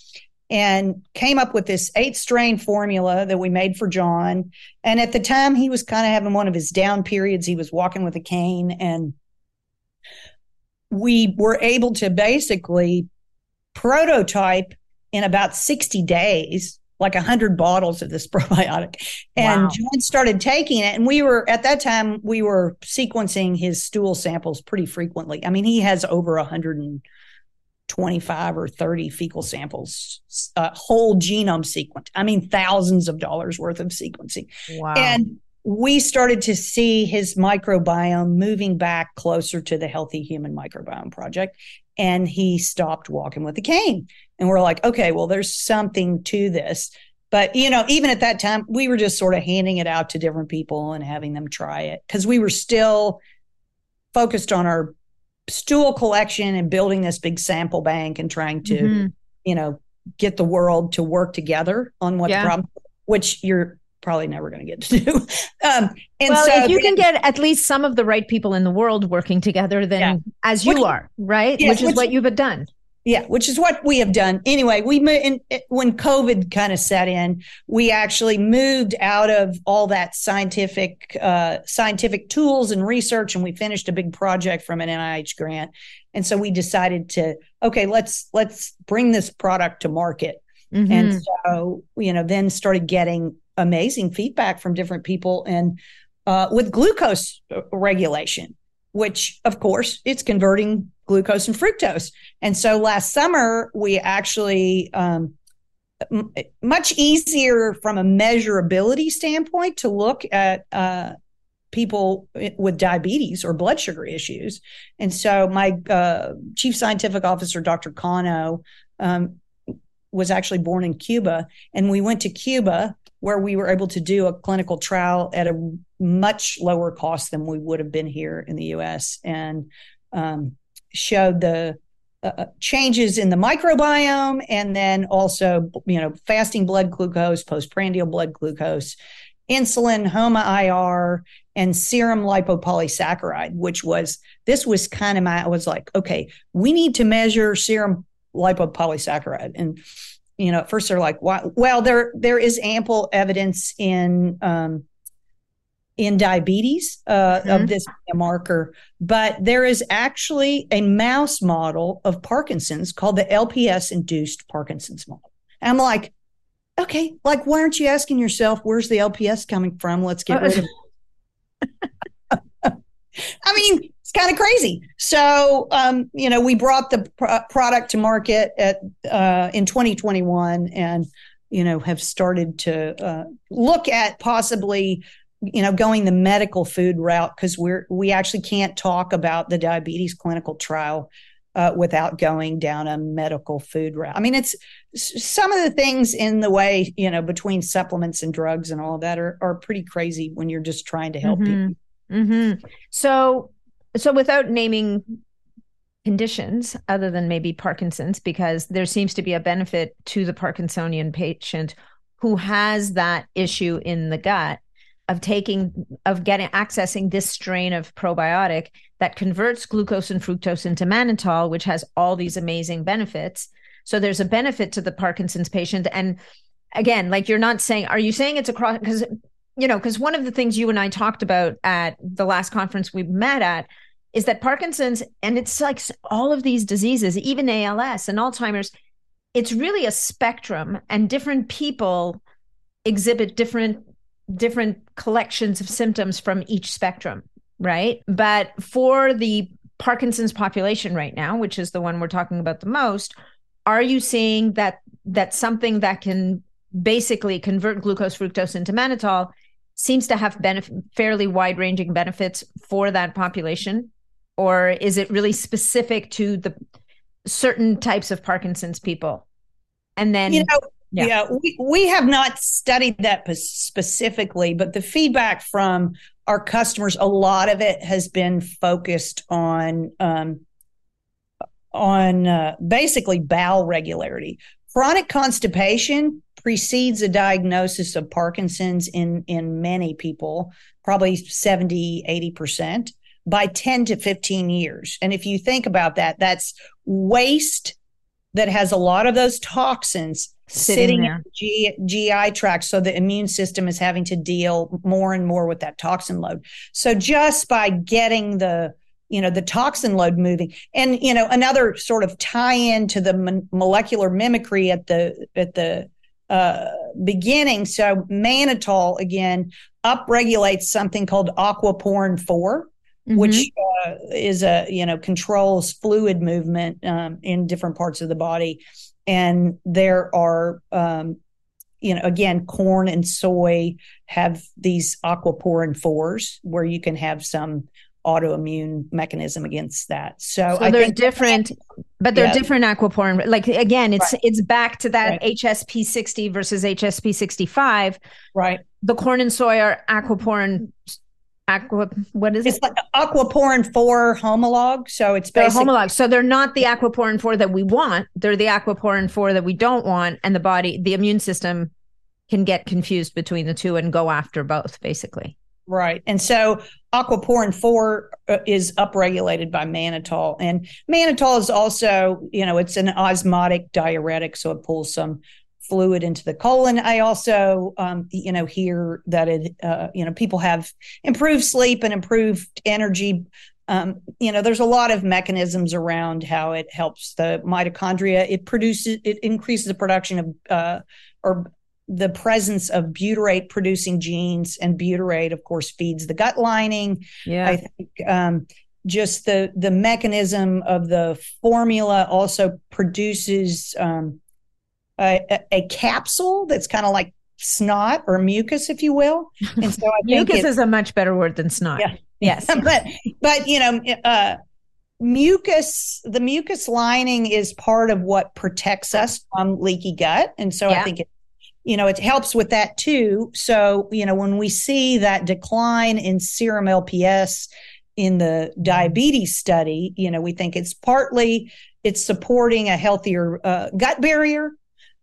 and came up with this eight strain formula that we made for John. And at the time, he was kind of having one of his down periods. He was walking with a cane, and we were able to basically prototype in about sixty days, like one hundred bottles of this probiotic. And wow. John started taking it. And we were, at that time, we were sequencing his stool samples pretty frequently. I mean, he has over one hundred twenty-five or thirty fecal samples, uh, whole genome sequence. I mean, thousands of dollars worth of sequencing. Wow. And we started to see his microbiome moving back closer to the Healthy Human Microbiome Project. And he stopped walking with a cane. And we're like, okay, well, there's something to this. But, you know, even at that time, we were just sort of handing it out to different people and having them try it, because we were still focused on our stool collection and building this big sample bank and trying to, mm-hmm. you know, get the world to work together on what yeah. the problem, which you're probably never going to get to do. Um, and well, so if you can get at least some of the right people in the world working together, then yeah. as you which, are, right? Yeah, which is which, what you've done. Yeah, which is what we have done. Anyway, we and when COVID kind of set in, we actually moved out of all that scientific uh, scientific tools and research, and we finished a big project from an N I H grant. And so we decided to, okay, let's let's bring this product to market. Mm-hmm. And so, you know, then started getting amazing feedback from different people, and uh, with glucose regulation, which, of course, it's converting glucose and fructose. And so last summer, we actually, um, m- much easier from a measurability standpoint to look at uh, people with diabetes or blood sugar issues. And so my uh, chief scientific officer, Doctor Cano, um, was actually born in Cuba. And we went to Cuba, where we were able to do a clinical trial at a much lower cost than we would have been here in the U S, and um, showed the uh, changes in the microbiome, and then also, you know, fasting blood glucose, postprandial blood glucose, insulin, HOMA I R, and serum lipopolysaccharide, which was, this was kind of my, I was like, okay, we need to measure serum lipopolysaccharide. And, you know, at first they're like, why? Well, there there is ample evidence in um, in diabetes uh, mm-hmm. of this marker, but there is actually a mouse model of Parkinson's called the L P S-induced Parkinson's model. And I'm like, okay, like, why aren't you asking yourself, where's the L P S coming from? Let's get rid of it. I mean, it's kind of crazy. So, um, you know, we brought the pr- product to market at uh, in twenty twenty-one, and, you know, have started to uh, look at possibly you know, going the medical food route, because we're we actually can't talk about the diabetes clinical trial uh, without going down a medical food route. I mean, it's some of the things in the way, you know, between supplements and drugs and all that are, are pretty crazy when you're just trying to help mm-hmm. people. Mm-hmm. So, so without naming conditions other than maybe Parkinson's, because there seems to be a benefit to the Parkinsonian patient who has that issue in the gut of taking, of getting, accessing this strain of probiotic that converts glucose and fructose into mannitol, which has all these amazing benefits. So there's a benefit to the Parkinson's patient. And again, like you're not saying, are you saying it's across, because, you know, because one of the things you and I talked about at the last conference we met at is that Parkinson's, and it's like all of these diseases, even A L S and Alzheimer's, it's really a spectrum, and different people exhibit different different collections of symptoms from each spectrum, right? But for the Parkinson's population right now, which is the one we're talking about the most, are you seeing that that something that can basically convert glucose fructose into mannitol seems to have benefit, fairly wide-ranging benefits for that population? Or is it really specific to the certain types of Parkinson's people? And then, you know, yeah, yeah we, we have not studied that specifically, but the feedback from our customers, a lot of it has been focused on, um, on uh, basically bowel regularity. Chronic constipation precedes a diagnosis of Parkinson's in, in many people, probably seventy, eighty percent. By ten to fifteen years. And if you think about that, that's waste that has a lot of those toxins sitting, sitting in the G- GI tract. So the immune system is having to deal more and more with that toxin load. So just by getting the, you know, the toxin load moving, and, you know, another sort of tie in to the m- molecular mimicry at the, at the, Uh, beginning. So mannitol, again, upregulates something called aquaporin four, mm-hmm. which uh, is a, you know, controls fluid movement um, in different parts of the body. And there are, um, you know, again, corn and soy have these aquaporin fours where you can have some autoimmune mechanism against that. So, so I they're think different, but they're yeah. different aquaporin. Like, again, it's, right. it's back to that right. H S P sixty versus H S P sixty-five. Right. The corn and soy are aquaporin, aqua, what is it's it? It's like aquaporin four homolog. So it's basically homolog. So they're not the aquaporin four that we want. They're the aquaporin four that we don't want. And the body, the immune system can get confused between the two and go after both, basically. Right. And so aquaporin four is upregulated by mannitol. And mannitol is also, you know, it's an osmotic diuretic, so it pulls some fluid into the colon. I also, um, you know, hear that, it, uh, you know, people have improved sleep and improved energy. Um, you know, there's a lot of mechanisms around how it helps the mitochondria. It produces, it increases the production of, uh, or the presence of butyrate producing genes, and butyrate, of course, feeds the gut lining. Yeah. I think um, just the, the mechanism of the formula also produces um, a, a capsule that's kind of like snot or mucus, if you will. And so I think mucus it, is a much better word than snot. Yeah. Yes. but, but, you know, uh, mucus, the mucus lining is part of what protects us from leaky gut. And so yeah. I think it, you know, it helps with that too. So, you know, when we see that decline in serum L P S in the diabetes study, you know, we think it's partly it's supporting a healthier uh, gut barrier.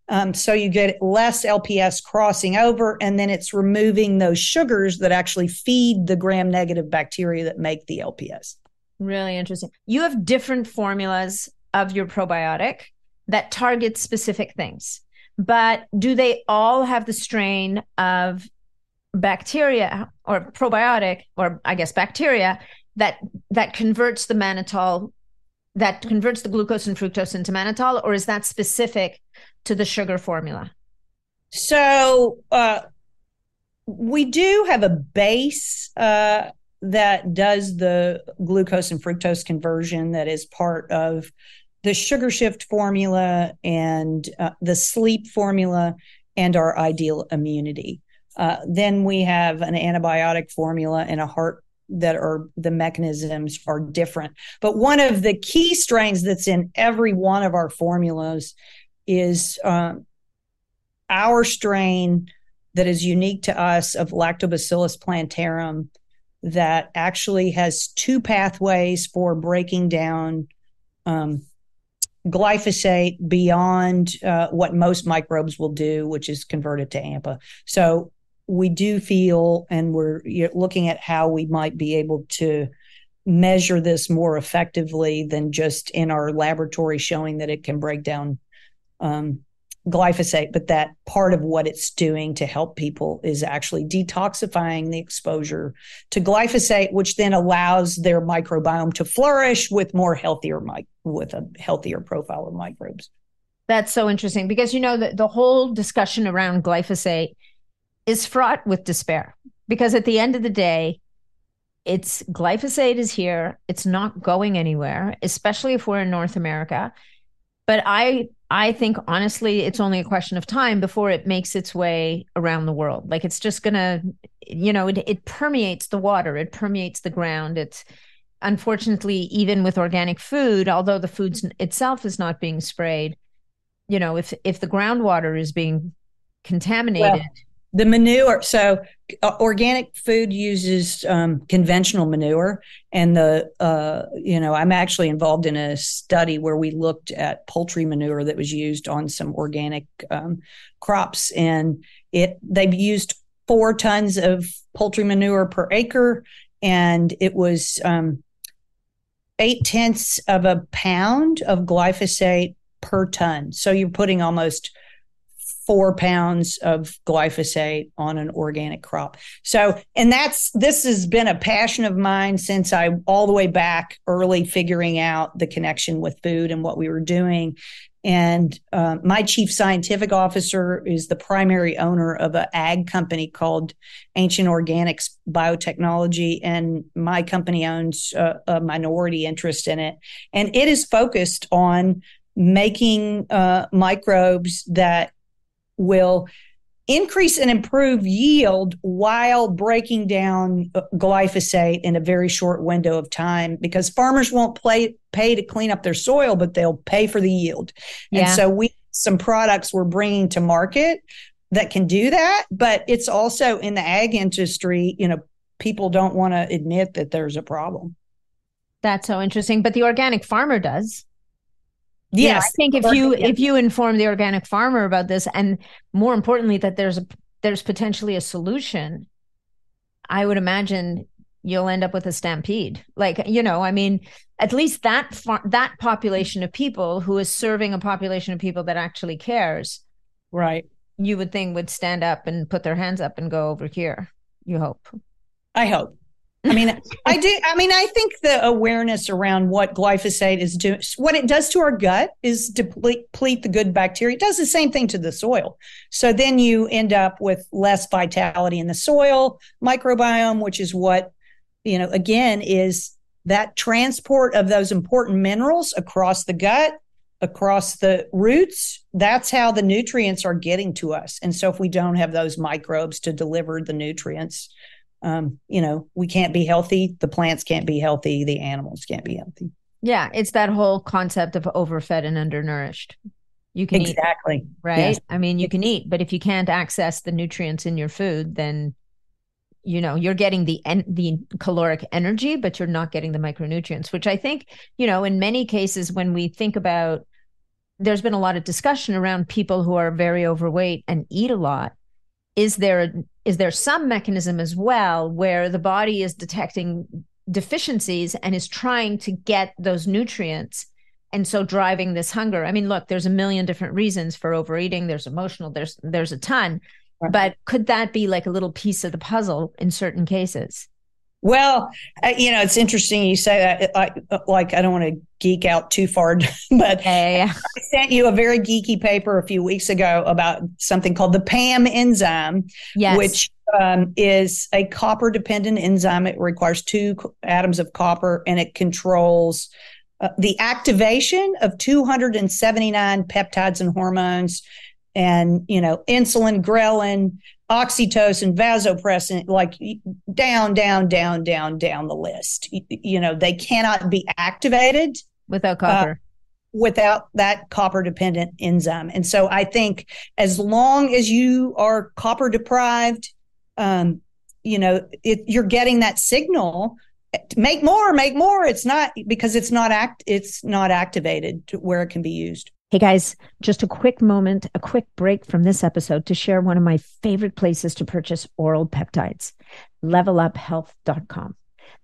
Um, so you get less L P S crossing over, and then it's removing those sugars that actually feed the gram-negative bacteria that make the L P S. Really interesting. You have different formulas of your probiotic that target specific things. But do they all have the strain of bacteria or probiotic, or I guess bacteria, that that converts the mannitol, that converts the glucose and fructose into mannitol, or is that specific to the sugar formula? So uh, we do have a base uh, that does the glucose and fructose conversion that is part of the sugar shift formula and uh, the sleep formula and our ideal immunity. Uh, then we have an antibiotic formula and a heart that are the mechanisms are different. But one of the key strains that's in every one of our formulas is uh, our strain that is unique to us of Lactobacillus plantarum that actually has two pathways for breaking down um, glyphosate beyond uh, what most microbes will do, which is convert it to AMPA. So we do feel, and we're looking at how we might be able to measure this more effectively than just in our laboratory showing that it can break down um, glyphosate, but that part of what it's doing to help people is actually detoxifying the exposure to glyphosate, which then allows their microbiome to flourish with more healthier mi- with a healthier profile of microbes. That's so interesting because, you know, the, the whole discussion around glyphosate is fraught with despair because at the end of the day, it's glyphosate is here. It's not going anywhere, especially if we're in North America. But I I think, honestly, it's only a question of time before it makes its way around the world. Like it's just going to, you know, it, it permeates the water. It permeates the ground. It's unfortunately, even with organic food, although the food itself is not being sprayed, you know, if, if the groundwater is being contaminated. Well, the manure. So uh, organic food uses um, conventional manure. And the, uh, you know, I'm actually involved in a study where we looked at poultry manure that was used on some organic um, crops. And it they've used four tons of poultry manure per acre. And it was um, eight tenths of a pound of glyphosate per ton. So you're putting almost four pounds of glyphosate on an organic crop. So, and that's, this has been a passion of mine since I, all the way back early, figuring out the connection with food and what we were doing. And uh, my chief scientific officer is the primary owner of an ag company called Ancient Organics Biotechnology. And my company owns uh, a minority interest in it. And it is focused on making uh, microbes that will increase and improve yield while breaking down glyphosate in a very short window of time because farmers won't pay, pay to clean up their soil, but they'll pay for the yield. Yeah. And so we some products we're bringing to market that can do that, but it's also in the ag industry, you know, people don't want to admit that there's a problem. That's so interesting. But the organic farmer does. Yes, yeah, I think if you if you inform the organic farmer about this, and more importantly, that there's a, there's potentially a solution, I would imagine you'll end up with a stampede. Like, you know, I mean, at least that far, that population of people who is serving a population of people that actually cares, right? You would think would stand up and put their hands up and go over here. You hope. I hope. I mean, I do. I mean, I think the awareness around what glyphosate is doing, what it does to our gut is deplete, deplete the good bacteria. It does the same thing to the soil. So then you end up with less vitality in the soil microbiome, which is what, you know, again, is that transport of those important minerals across the gut, across the roots. That's how the nutrients are getting to us. And so if we don't have those microbes to deliver the nutrients, Um, you know, we can't be healthy. The plants can't be healthy. The animals can't be healthy. Yeah. It's that whole concept of overfed and undernourished. You can exactly. eat, right? Yes. I mean, you can eat, but if you can't access the nutrients in your food, then, you know, you're getting the, en- the caloric energy, but you're not getting the micronutrients, which I think, you know, in many cases, when we think about, there's been a lot of discussion around people who are very overweight and eat a lot. Is there a Is there some mechanism as well where the body is detecting deficiencies and is trying to get those nutrients and so driving this hunger? I mean, look, there's a million different reasons for overeating. There's emotional, there's there's a ton, right. But could that be like a little piece of the puzzle in certain cases? Well, I, you know, it's interesting you say that. I, like, I don't want to geek out too far, but hey. I sent you a very geeky paper a few weeks ago about something called the PAM enzyme, yes. which um, is a copper-dependent enzyme. It requires two atoms of copper, and it controls uh, the activation of two hundred seventy-nine peptides and hormones and, you know, insulin, ghrelin, oxytocin, vasopressin, like down, down, down, down, down the list. You, you know, they cannot be activated without copper. Uh, without that copper dependent enzyme. And so I think as long as you are copper deprived, um, you know, it, you're getting that signal, make more, make more. It's not because it's not act, it's not activated to where it can be used. Hey guys, just a quick moment, a quick break from this episode to share one of my favorite places to purchase oral peptides, level up health dot com.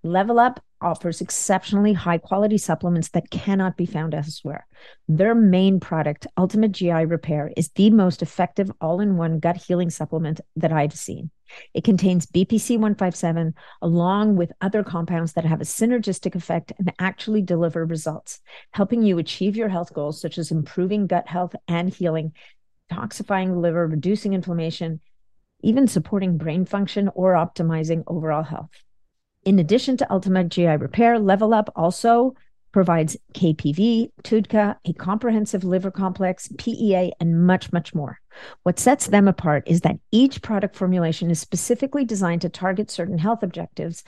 Level Up offers exceptionally high-quality supplements that cannot be found elsewhere. Their main product, Ultimate G I Repair, is the most effective all-in-one gut healing supplement that I've seen. It contains B P C one fifty-seven along with other compounds that have a synergistic effect and actually deliver results, helping you achieve your health goals such as improving gut health and healing, detoxifying the liver, reducing inflammation, even supporting brain function or optimizing overall health. In addition to Ultimate G I Repair, Level Up also provides K P V, T U D C A, a comprehensive liver complex, P E A, and much, much more. What sets them apart is that each product formulation is specifically designed to target certain health objectives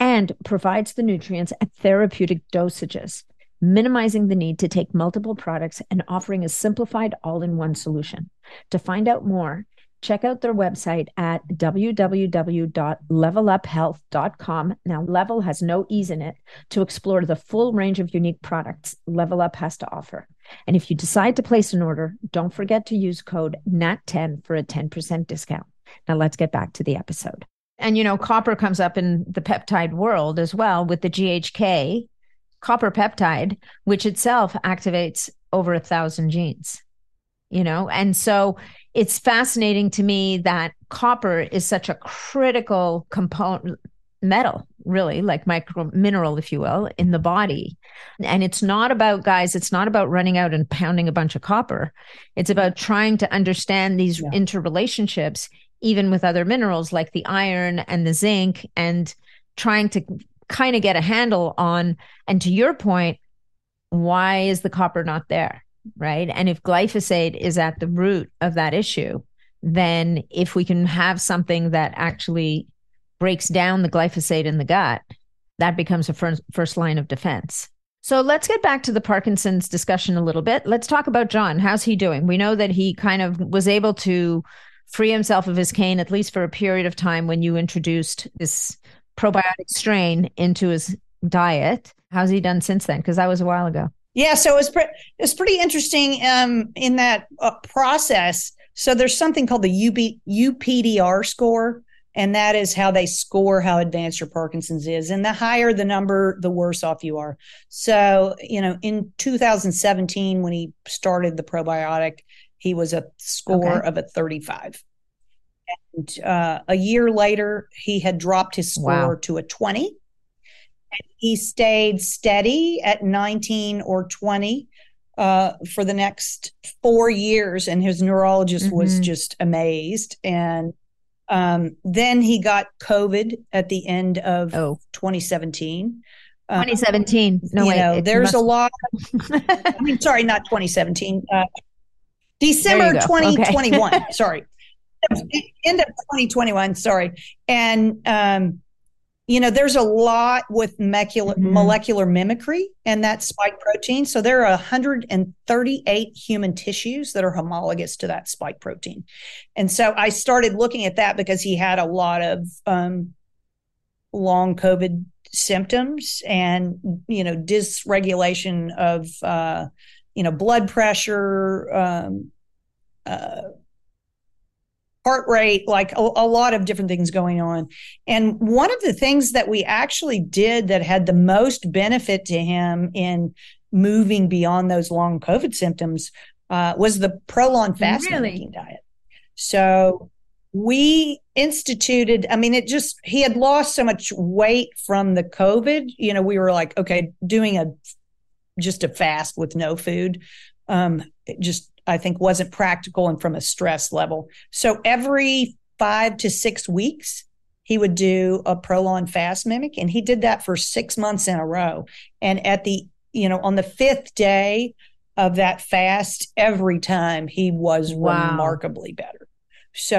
and provides the nutrients at therapeutic dosages, minimizing the need to take multiple products and offering a simplified all-in-one solution. To find out more, check out their website at w w w dot level up health dot com. Now, Level has no ease in it to explore the full range of unique products Level Up has to offer. And if you decide to place an order, don't forget to use code N A T ten for a ten percent discount. Now, let's get back to the episode. And, you know, copper comes up in the peptide world as well with the G H K, copper peptide, which itself activates over a thousand genes. You know, and so it's fascinating to me that copper is such a critical component, metal, really, like micro mineral, if you will, in the body. And it's not about, guys, it's not about running out and pounding a bunch of copper. It's about trying to understand these yeah. interrelationships, even with other minerals like the iron and the zinc, and trying to kind of get a handle on, and to your point, why is the copper not there? Right. And if glyphosate is at the root of that issue, then if we can have something that actually breaks down the glyphosate in the gut, that becomes a first, first line of defense. So let's get back to the Parkinson's discussion a little bit. Let's talk about John. How's he doing? We know that he kind of was able to free himself of his cane, at least for a period of time, when you introduced this probiotic strain into his diet. How's he done since then? Because that was a while ago. Yeah, so it was, pre- it was pretty interesting um, in that uh, process. So there's something called the U P D R score, and that is how they score how advanced your Parkinson's is. And the higher the number, the worse off you are. So, you know, in two thousand seventeen, when he started the probiotic, he was a score okay. of a thirty-five. And uh, a year later, he had dropped his score wow. to a twenty. He stayed steady at nineteen or twenty uh, for the next four years. And his neurologist mm-hmm. was just amazed. And um, then he got COVID at the end of oh. twenty seventeen. twenty seventeen. Um, no, you wait. Know, there's must- a lot. Of, I'm sorry, not twenty seventeen. Uh, December twenty twenty-one. Okay. sorry. End of twenty twenty-one. Sorry. And, um, you know, there's a lot with molecular, mm-hmm. molecular mimicry and that spike protein. So there are one hundred thirty-eight human tissues that are homologous to that spike protein. And so I started looking at that because he had a lot of um, long COVID symptoms and, you know, dysregulation of, uh, you know, blood pressure, um, uh, heart rate, like a, a lot of different things going on. And one of the things that we actually did that had the most benefit to him in moving beyond those long COVID symptoms uh, was the prolonged fasting really? diet. So we instituted, I mean, it just, he had lost so much weight from the COVID, you know, we were like, okay, doing a, just a fast with no food, um, it just, I think wasn't practical and from a stress level. So every five to six weeks, he would do a prolonged fast mimic. And he did that for six months in a row. And at the, you know, on the fifth day of that fast, every time he was wow. remarkably better. So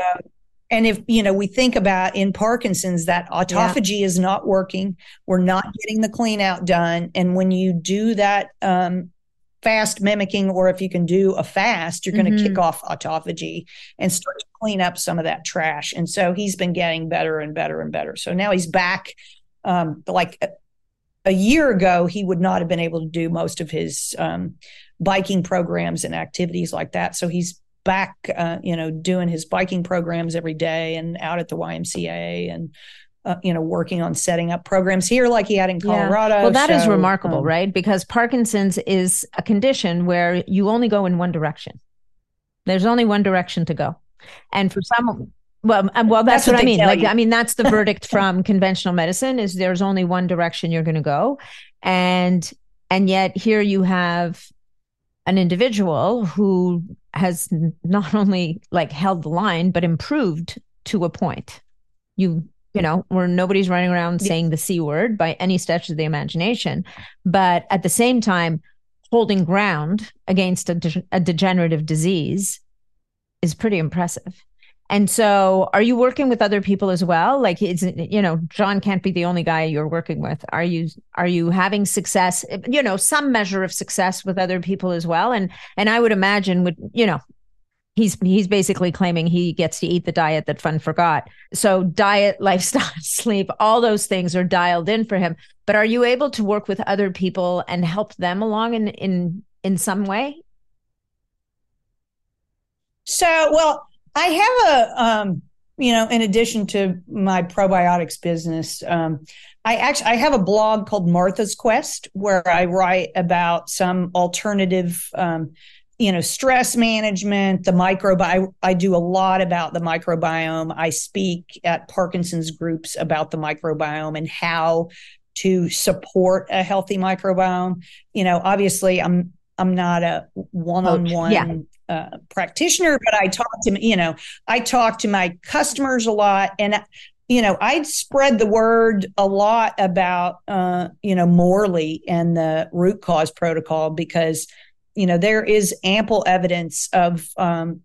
And if, you know, we think about in Parkinson's that autophagy yeah. is not working, we're not getting the clean out done. And when you do that um, fast mimicking, or if you can do a fast, you're mm-hmm. going to kick off autophagy and start to clean up some of that trash. And so he's been getting better and better and better. So now he's back um, like a, a year ago, he would not have been able to do most of his um, biking programs and activities like that. So he's back, uh, you know, doing his biking programs every day and out at the Y M C A and, uh, you know, working on setting up programs here like he had in Colorado. Yeah. Well, that so, is remarkable, um, right? Because Parkinson's is a condition where you only go in one direction. There's only one direction to go. And for some, well, well, that's, that's what, what I mean. Like, you. I mean, that's the verdict from conventional medicine is there's only one direction you're going to go. And, and yet here you have an individual who has not only like held the line, but improved to a point, you, you know, where nobody's running around saying the C word by any stretch of the imagination, but at the same time, holding ground against a, de- a degenerative disease is pretty impressive. And so are you working with other people as well? Like, it's, you know, John can't be the only guy you're working with. Are you, are you having success, you know, some measure of success with other people as well? And, and I would imagine would, you know, he's, he's basically claiming he gets to eat the diet that Fun forgot. So diet, lifestyle, sleep, all those things are dialed in for him, but are you able to work with other people and help them along in, in, in some way? So, well, I have a, um, you know, in addition to my probiotics business, um, I actually, I have a blog called Martha's Quest, where I write about some alternative, um, you know, stress management, the microbiome. I, I do a lot about the microbiome. I speak at Parkinson's groups about the microbiome and how to support a healthy microbiome. You know, obviously I'm, I'm not a one-on-one yeah. uh, practitioner, but I talk to, you know, I talk to my customers a lot, and, you know, I'd spread the word a lot about, uh, you know, Morley and the root cause protocol, because, you know, there is ample evidence of um,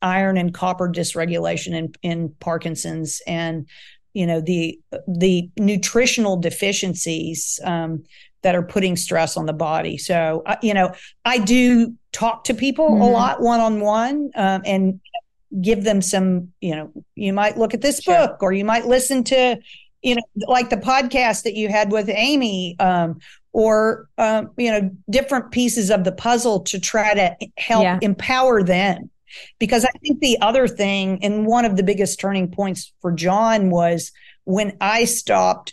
iron and copper dysregulation in, in Parkinson's, and, you know, the, the nutritional deficiencies, um, that are putting stress on the body. So, uh, you know, I do talk to people mm-hmm. a lot one-on-one um, and give them some, you know, you might look at this sure. book, or you might listen to, you know, like the podcast that you had with Amy, um, or, um, you know, different pieces of the puzzle to try to help yeah. empower them. Because I think the other thing, and one of the biggest turning points for John, was when I stopped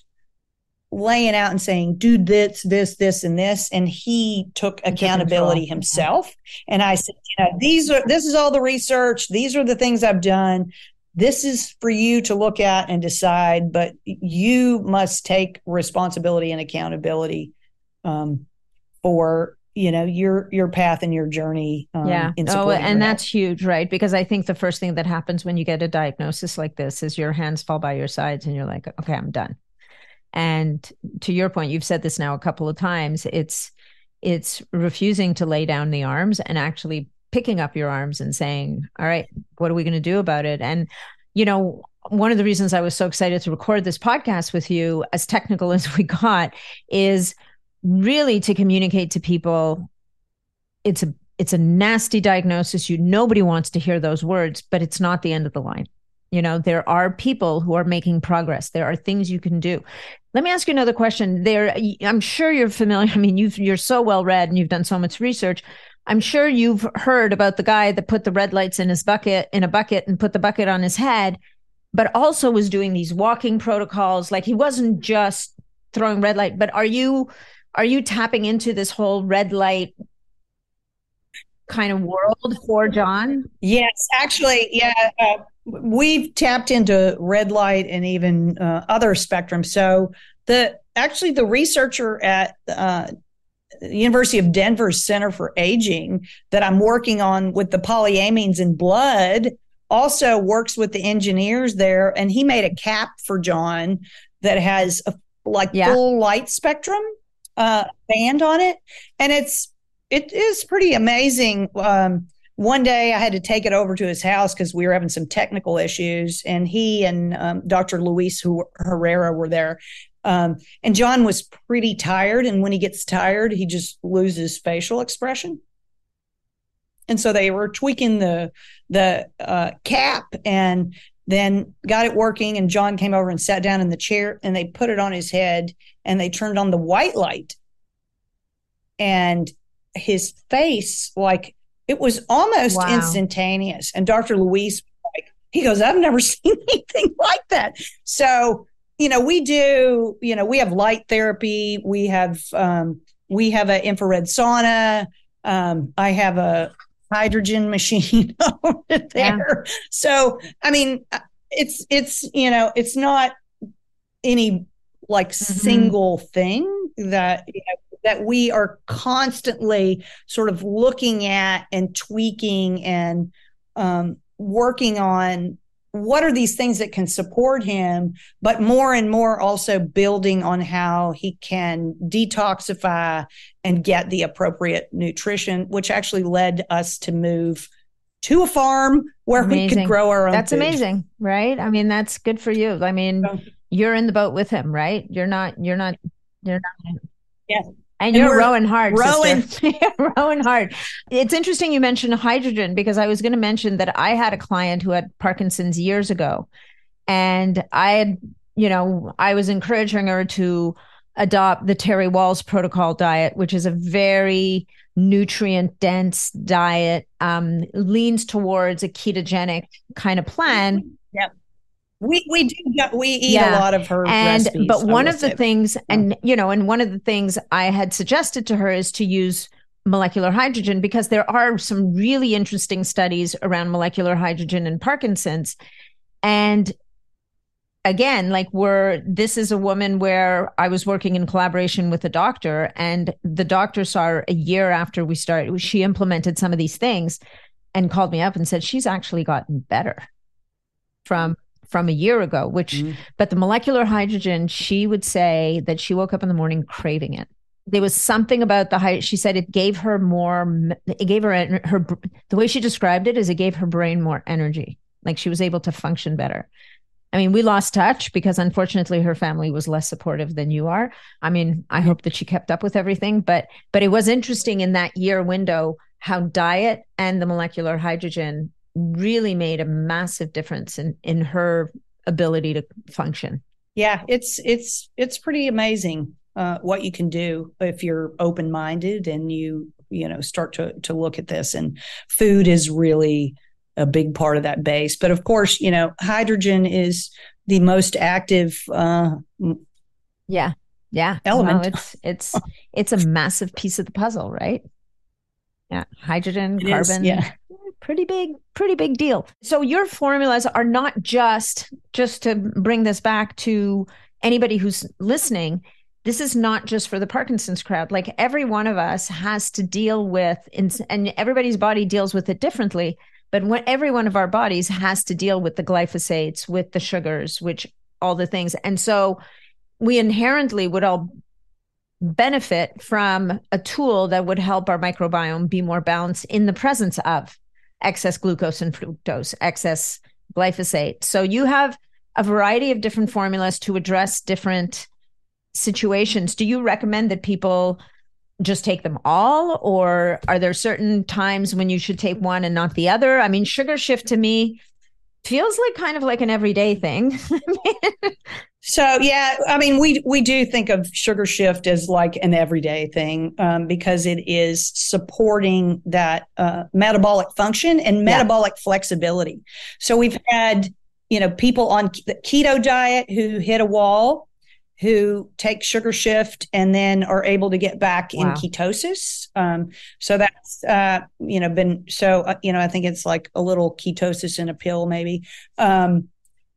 laying out and saying, do this, this, this, and this. And he took accountability himself. And I said, you know, these are, this is all the research. These are the things I've done. This is for you to look at and decide, but you must take responsibility and accountability um, for, you know, your, your path and your journey. Um, yeah. In oh, and that's health. Huge, right? Because I think the first thing that happens when you get a diagnosis like this is your hands fall by your sides and you're like, okay, I'm done. And to your point, you've said this now a couple of times, it's it's refusing to lay down the arms and actually picking up your arms and saying, all right, what are we going to do about it? And, you know, one of the reasons I was so excited to record this podcast with you, as technical as we got, is really to communicate to people, it's a it's a nasty diagnosis. You nobody wants to hear those words, but it's not the end of the line. You know, there are people who are making progress. There are things you can do. Let me ask you another question. There, I'm sure you're familiar. I mean, you've, you're so well read and you've done so much research. I'm sure you've heard about the guy that put the red lights in his bucket, in a bucket, and put the bucket on his head, but also was doing these walking protocols. Like, he wasn't just throwing red light. But are you, are you tapping into this whole red light kind of world for John? Yes, actually, yeah. Uh- We've tapped into red light and even uh, other spectrum. So the actually the researcher at uh, the University of Denver's Center for Aging that I'm working on with the polyamines in blood also works with the engineers there. And he made a cap for John that has a like yeah. full light spectrum uh, band on it. And it's it is pretty amazing. Um one day I had to take it over to his house because we were having some technical issues, and he and um, Doctor Luis Herrera were there. Um, and John was pretty tired. And when he gets tired, he just loses facial expression. And so they were tweaking the, the uh, cap and then got it working. And John came over and sat down in the chair, and they put it on his head and they turned on the white light. And his face, like, it was almost wow. instantaneous. And Doctor Luis, like, he goes, I've never seen anything like that. So, you know, we do, you know, we have light therapy. We have, um, we have an infrared sauna. Um, I have a hydrogen machine over there. Yeah. So, I mean, it's, it's, you know, it's not any like mm-hmm. single thing that, you know, that we are constantly sort of looking at and tweaking and, um, working on. What are these things that can support him, but more and more also building on how he can detoxify and get the appropriate nutrition, which actually led us to move to a farm where amazing. we could grow our own That's food. Amazing, right? I mean, that's good for you. I mean, so, you're in the boat with him, right? You're not, you're not, you're not. Yeah. And, and you're rowing hard, rowing. sister. Rowing hard. It's interesting you mentioned hydrogen, because I was going to mention that I had a client who had Parkinson's years ago. And I had, you know, I was encouraging her to adopt the Terry Walls protocol diet, which is a very nutrient-dense diet, um, leans towards a ketogenic kind of plan. Yep. We we do we eat yeah. a lot of her and, recipes. But one of the say. things, and you know, and one of the things I had suggested to her is to use molecular hydrogen, because there are some really interesting studies around molecular hydrogen and Parkinson's. And again, like we're this is a woman where I was working in collaboration with a doctor, and the doctor saw her a year after we started. She implemented some of these things, and called me up and said she's actually gotten better from. from a year ago, which, mm-hmm. but the molecular hydrogen, she would say that she woke up in the morning craving it. There was something about the high, she said it gave her more, it gave her, her, the way she described it is it gave her brain more energy. Like she was able to function better. I mean, we lost touch because unfortunately her family was less supportive than you are. I mean, I hope that she kept up with everything, but, but it was interesting in that year window, how diet and the molecular hydrogen really made a massive difference in, in her ability to function. Yeah, it's it's it's pretty amazing uh, what you can do if you're open-minded and you you know start to to look at this. And food is really a big part of that base. But of course, you know, hydrogen is the most active. Uh, yeah, yeah. Element. No, it's it's it's a massive piece of the puzzle, right? Yeah, hydrogen, it carbon. Is, yeah. Pretty big, pretty big deal. So your formulas are not just, just to bring this back to anybody who's listening, this is not just for the Parkinson's crowd. Like every one of us has to deal with, and everybody's body deals with it differently, but when every one of our bodies has to deal with the glyphosates, with the sugars, which all the things. And so we inherently would all benefit from a tool that would help our microbiome be more balanced in the presence of excess glucose and fructose, excess glyphosate. So you have a variety of different formulas to address different situations. Do you recommend that people just take them all, or are there certain times when you should take one and not the other? I mean, sugar shift to me feels like kind of like an everyday thing. So, yeah, I mean, we we do think of sugar shift as like an everyday thing um, because it is supporting that uh, metabolic function and metabolic yeah. flexibility. So we've had, you know, people on the keto diet who hit a wall, who take sugar shift and then are able to get back wow. in ketosis. Um, so that's, uh, you know, been, so, uh, you know, I think it's like a little ketosis in a pill maybe. Um,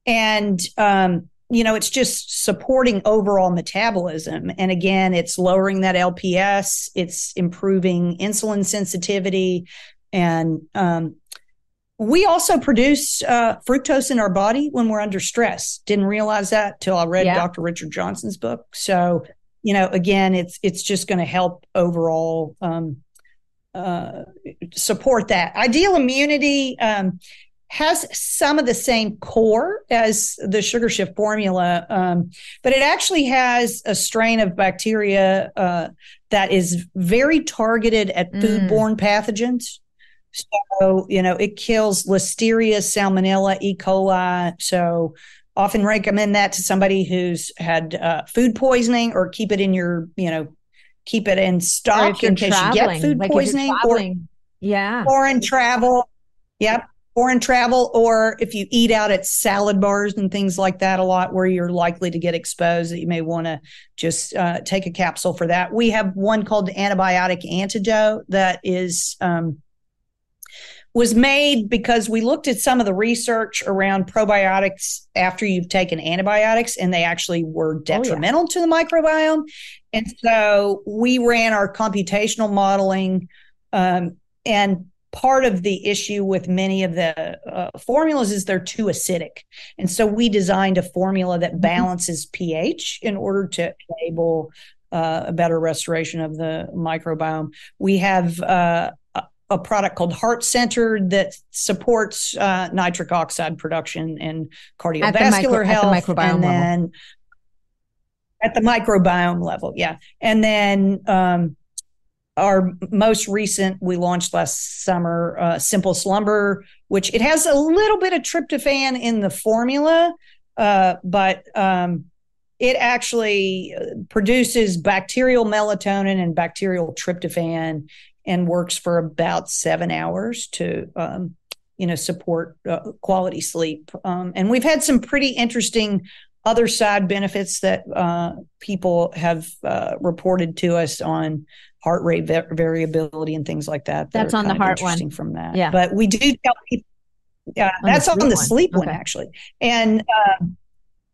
and, um, you know, it's just supporting overall metabolism. And again, it's lowering that L P S, it's improving insulin sensitivity. And um, we also produce uh, fructose in our body when we're under stress. Didn't realize that till I read yeah. Doctor Richard Johnson's book. So, you know, again, it's it's just going to help overall um, uh, support that. Ideal immunity um, has some of the same core as the sugar shift formula, um, but it actually has a strain of bacteria uh, that is very targeted at foodborne mm. pathogens. So, you know, it kills Listeria, Salmonella, E. coli. So often recommend that to somebody who's had uh, food poisoning, or keep it in your, you know, keep it in stock in case you get food like poisoning. Or, yeah. Or in travel. Yep. Or in travel, or if you eat out at salad bars and things like that a lot where you're likely to get exposed, that you may want to just uh, take a capsule for that. We have one called the antibiotic antidote that is um, was made because we looked at some of the research around probiotics after you've taken antibiotics, and they actually were detrimental oh, yeah. to the microbiome. And so we ran our computational modeling um, and part of the issue with many of the uh, formulas is they're too acidic. And so we designed a formula that balances pH in order to enable uh, a better restoration of the microbiome. We have uh, a product called Heart Center that supports uh, nitric oxide production and cardiovascular health. At the microbiome level. And then at the microbiome level, yeah. And then... Um, Our most recent, we launched last summer, uh, Simple Slumber, which it has a little bit of tryptophan in the formula, uh, but um, it actually produces bacterial melatonin and bacterial tryptophan, and works for about seven hours to, um, you know, support uh, quality sleep. Um, and we've had some pretty interesting other side benefits that uh, people have uh, reported to us on heart rate va- variability and things like that. that that's on the heart one. From that. Yeah. But we do tell people, yeah, uh, that's on the one. sleep okay. one actually. And, uh,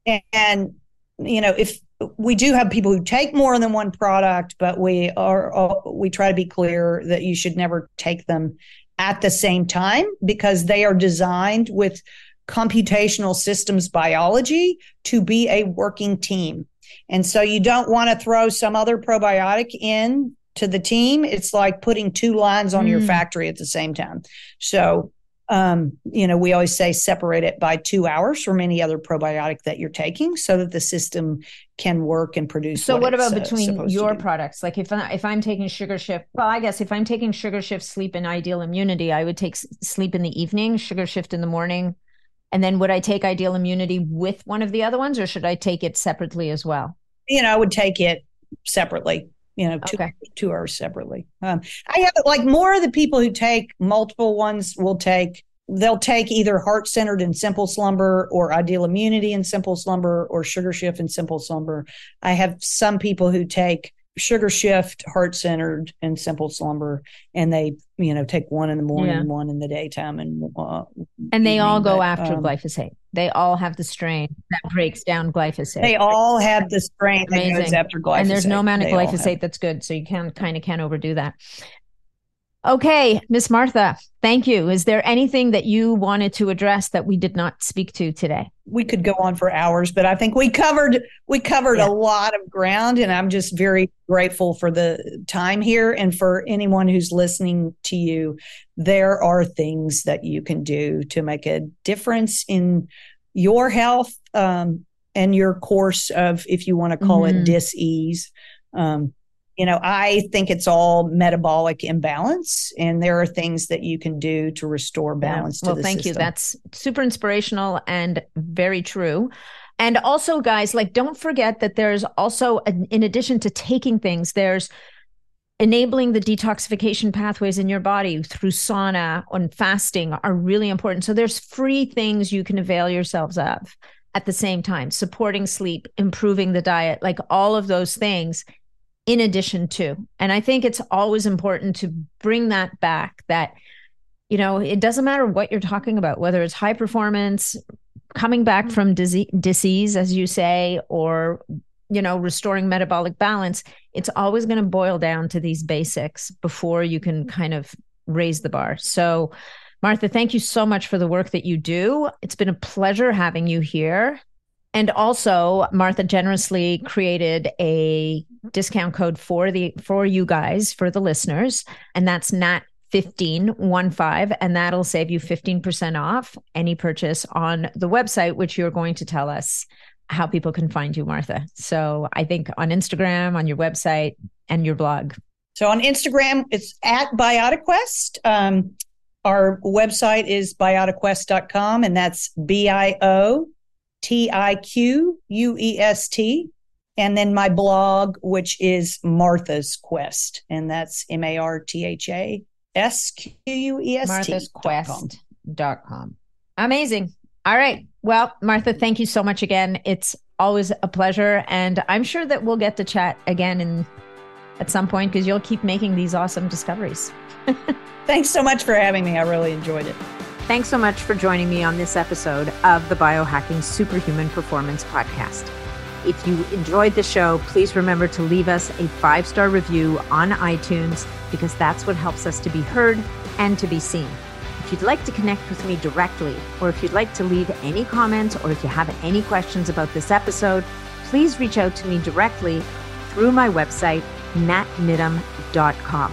and, and, you know, if we do have people who take more than one product, but we are, uh, we try to be clear that you should never take them at the same time, because they are designed with computational systems biology to be a working team. And so you don't want to throw some other probiotic in to the team. It's like putting two lines on mm. your factory at the same time. So, um, you know, we always say separate it by two hours from any other probiotic that you're taking, so that the system can work and produce. So, what, what about between uh, your products? Like, if I, if I'm taking Sugar Shift, well, I guess if I'm taking Sugar Shift, Sleep, and Ideal Immunity, I would take s- Sleep in the evening, Sugar Shift in the morning, and then would I take Ideal Immunity with one of the other ones, or should I take it separately as well? You know, I would take it separately. You know, two, okay. two hours separately. Um, I have like more of the people who take multiple ones will take, they'll take either Heart Centered and Simple Slumber, or Ideal Immunity and Simple Slumber, or Sugar Shift and Simple Slumber. I have some people who take Sugar Shift, Heart Centered, and Simple Slumber, and they, you know, take one in the morning, yeah. one in the daytime, and uh, and they evening, all go but, after um, glyphosate. They all have the strain that breaks down glyphosate. They all have the strain Amazing. that goes after glyphosate. And there's no amount of they glyphosate that's good, so you can kind of can't overdo that. Okay, Miss Martha, thank you. Is there anything that you wanted to address that we did not speak to today? We could go on for hours, but I think we covered we covered yeah. a lot of ground, and I'm just very grateful for the time here. And for anyone who's listening to you, there are things that you can do to make a difference in your health um, and your course of, if you want to call mm-hmm. it, dis-ease. Um, You know, I think it's all metabolic imbalance, and there are things that you can do to restore balance yeah. well, to the system. Well, thank you. That's super inspirational and very true. And also, guys, like, don't forget that there's also, in addition to taking things, there's enabling the detoxification pathways in your body through sauna and fasting are really important. So there's free things you can avail yourselves of at the same time, supporting sleep, improving the diet, like all of those things. In addition to, and I think it's always important to bring that back, that, you know, it doesn't matter what you're talking about, whether it's high performance, coming back from disease, disease as you say, or, you know, restoring metabolic balance, it's always going to boil down to these basics before you can kind of raise the bar. So, Martha, thank you so much for the work that you do. It's been a pleasure having you here. And also, Martha generously created a discount code for the for you guys, for the listeners, and that's Nat fifteen fifteen, and that'll save you fifteen percent off any purchase on the website, which you're going to tell us how people can find you, Martha. So I think on Instagram, on your website, and your blog. So on Instagram, it's at BiotiQuest. Um, our website is biotiquest dot com, and that's B I O T I Q U E S T. And then my blog, which is Martha's Quest, and that's M A R T H A S Q U E S T. Martha's Quest dot com. Amazing. All right. Well, Martha, thank you so much again. It's always a pleasure. And I'm sure that we'll get to chat again in, at some point, because you'll keep making these awesome discoveries. Thanks so much for having me. I really enjoyed it. Thanks so much for joining me on this episode of the Biohacking Superhuman Performance Podcast. If you enjoyed the show, please remember to leave us a five-star review on iTunes, because that's what helps us to be heard and to be seen. If you'd like to connect with me directly, or if you'd like to leave any comments, or if you have any questions about this episode, please reach out to me directly through my website, nat niddam dot com.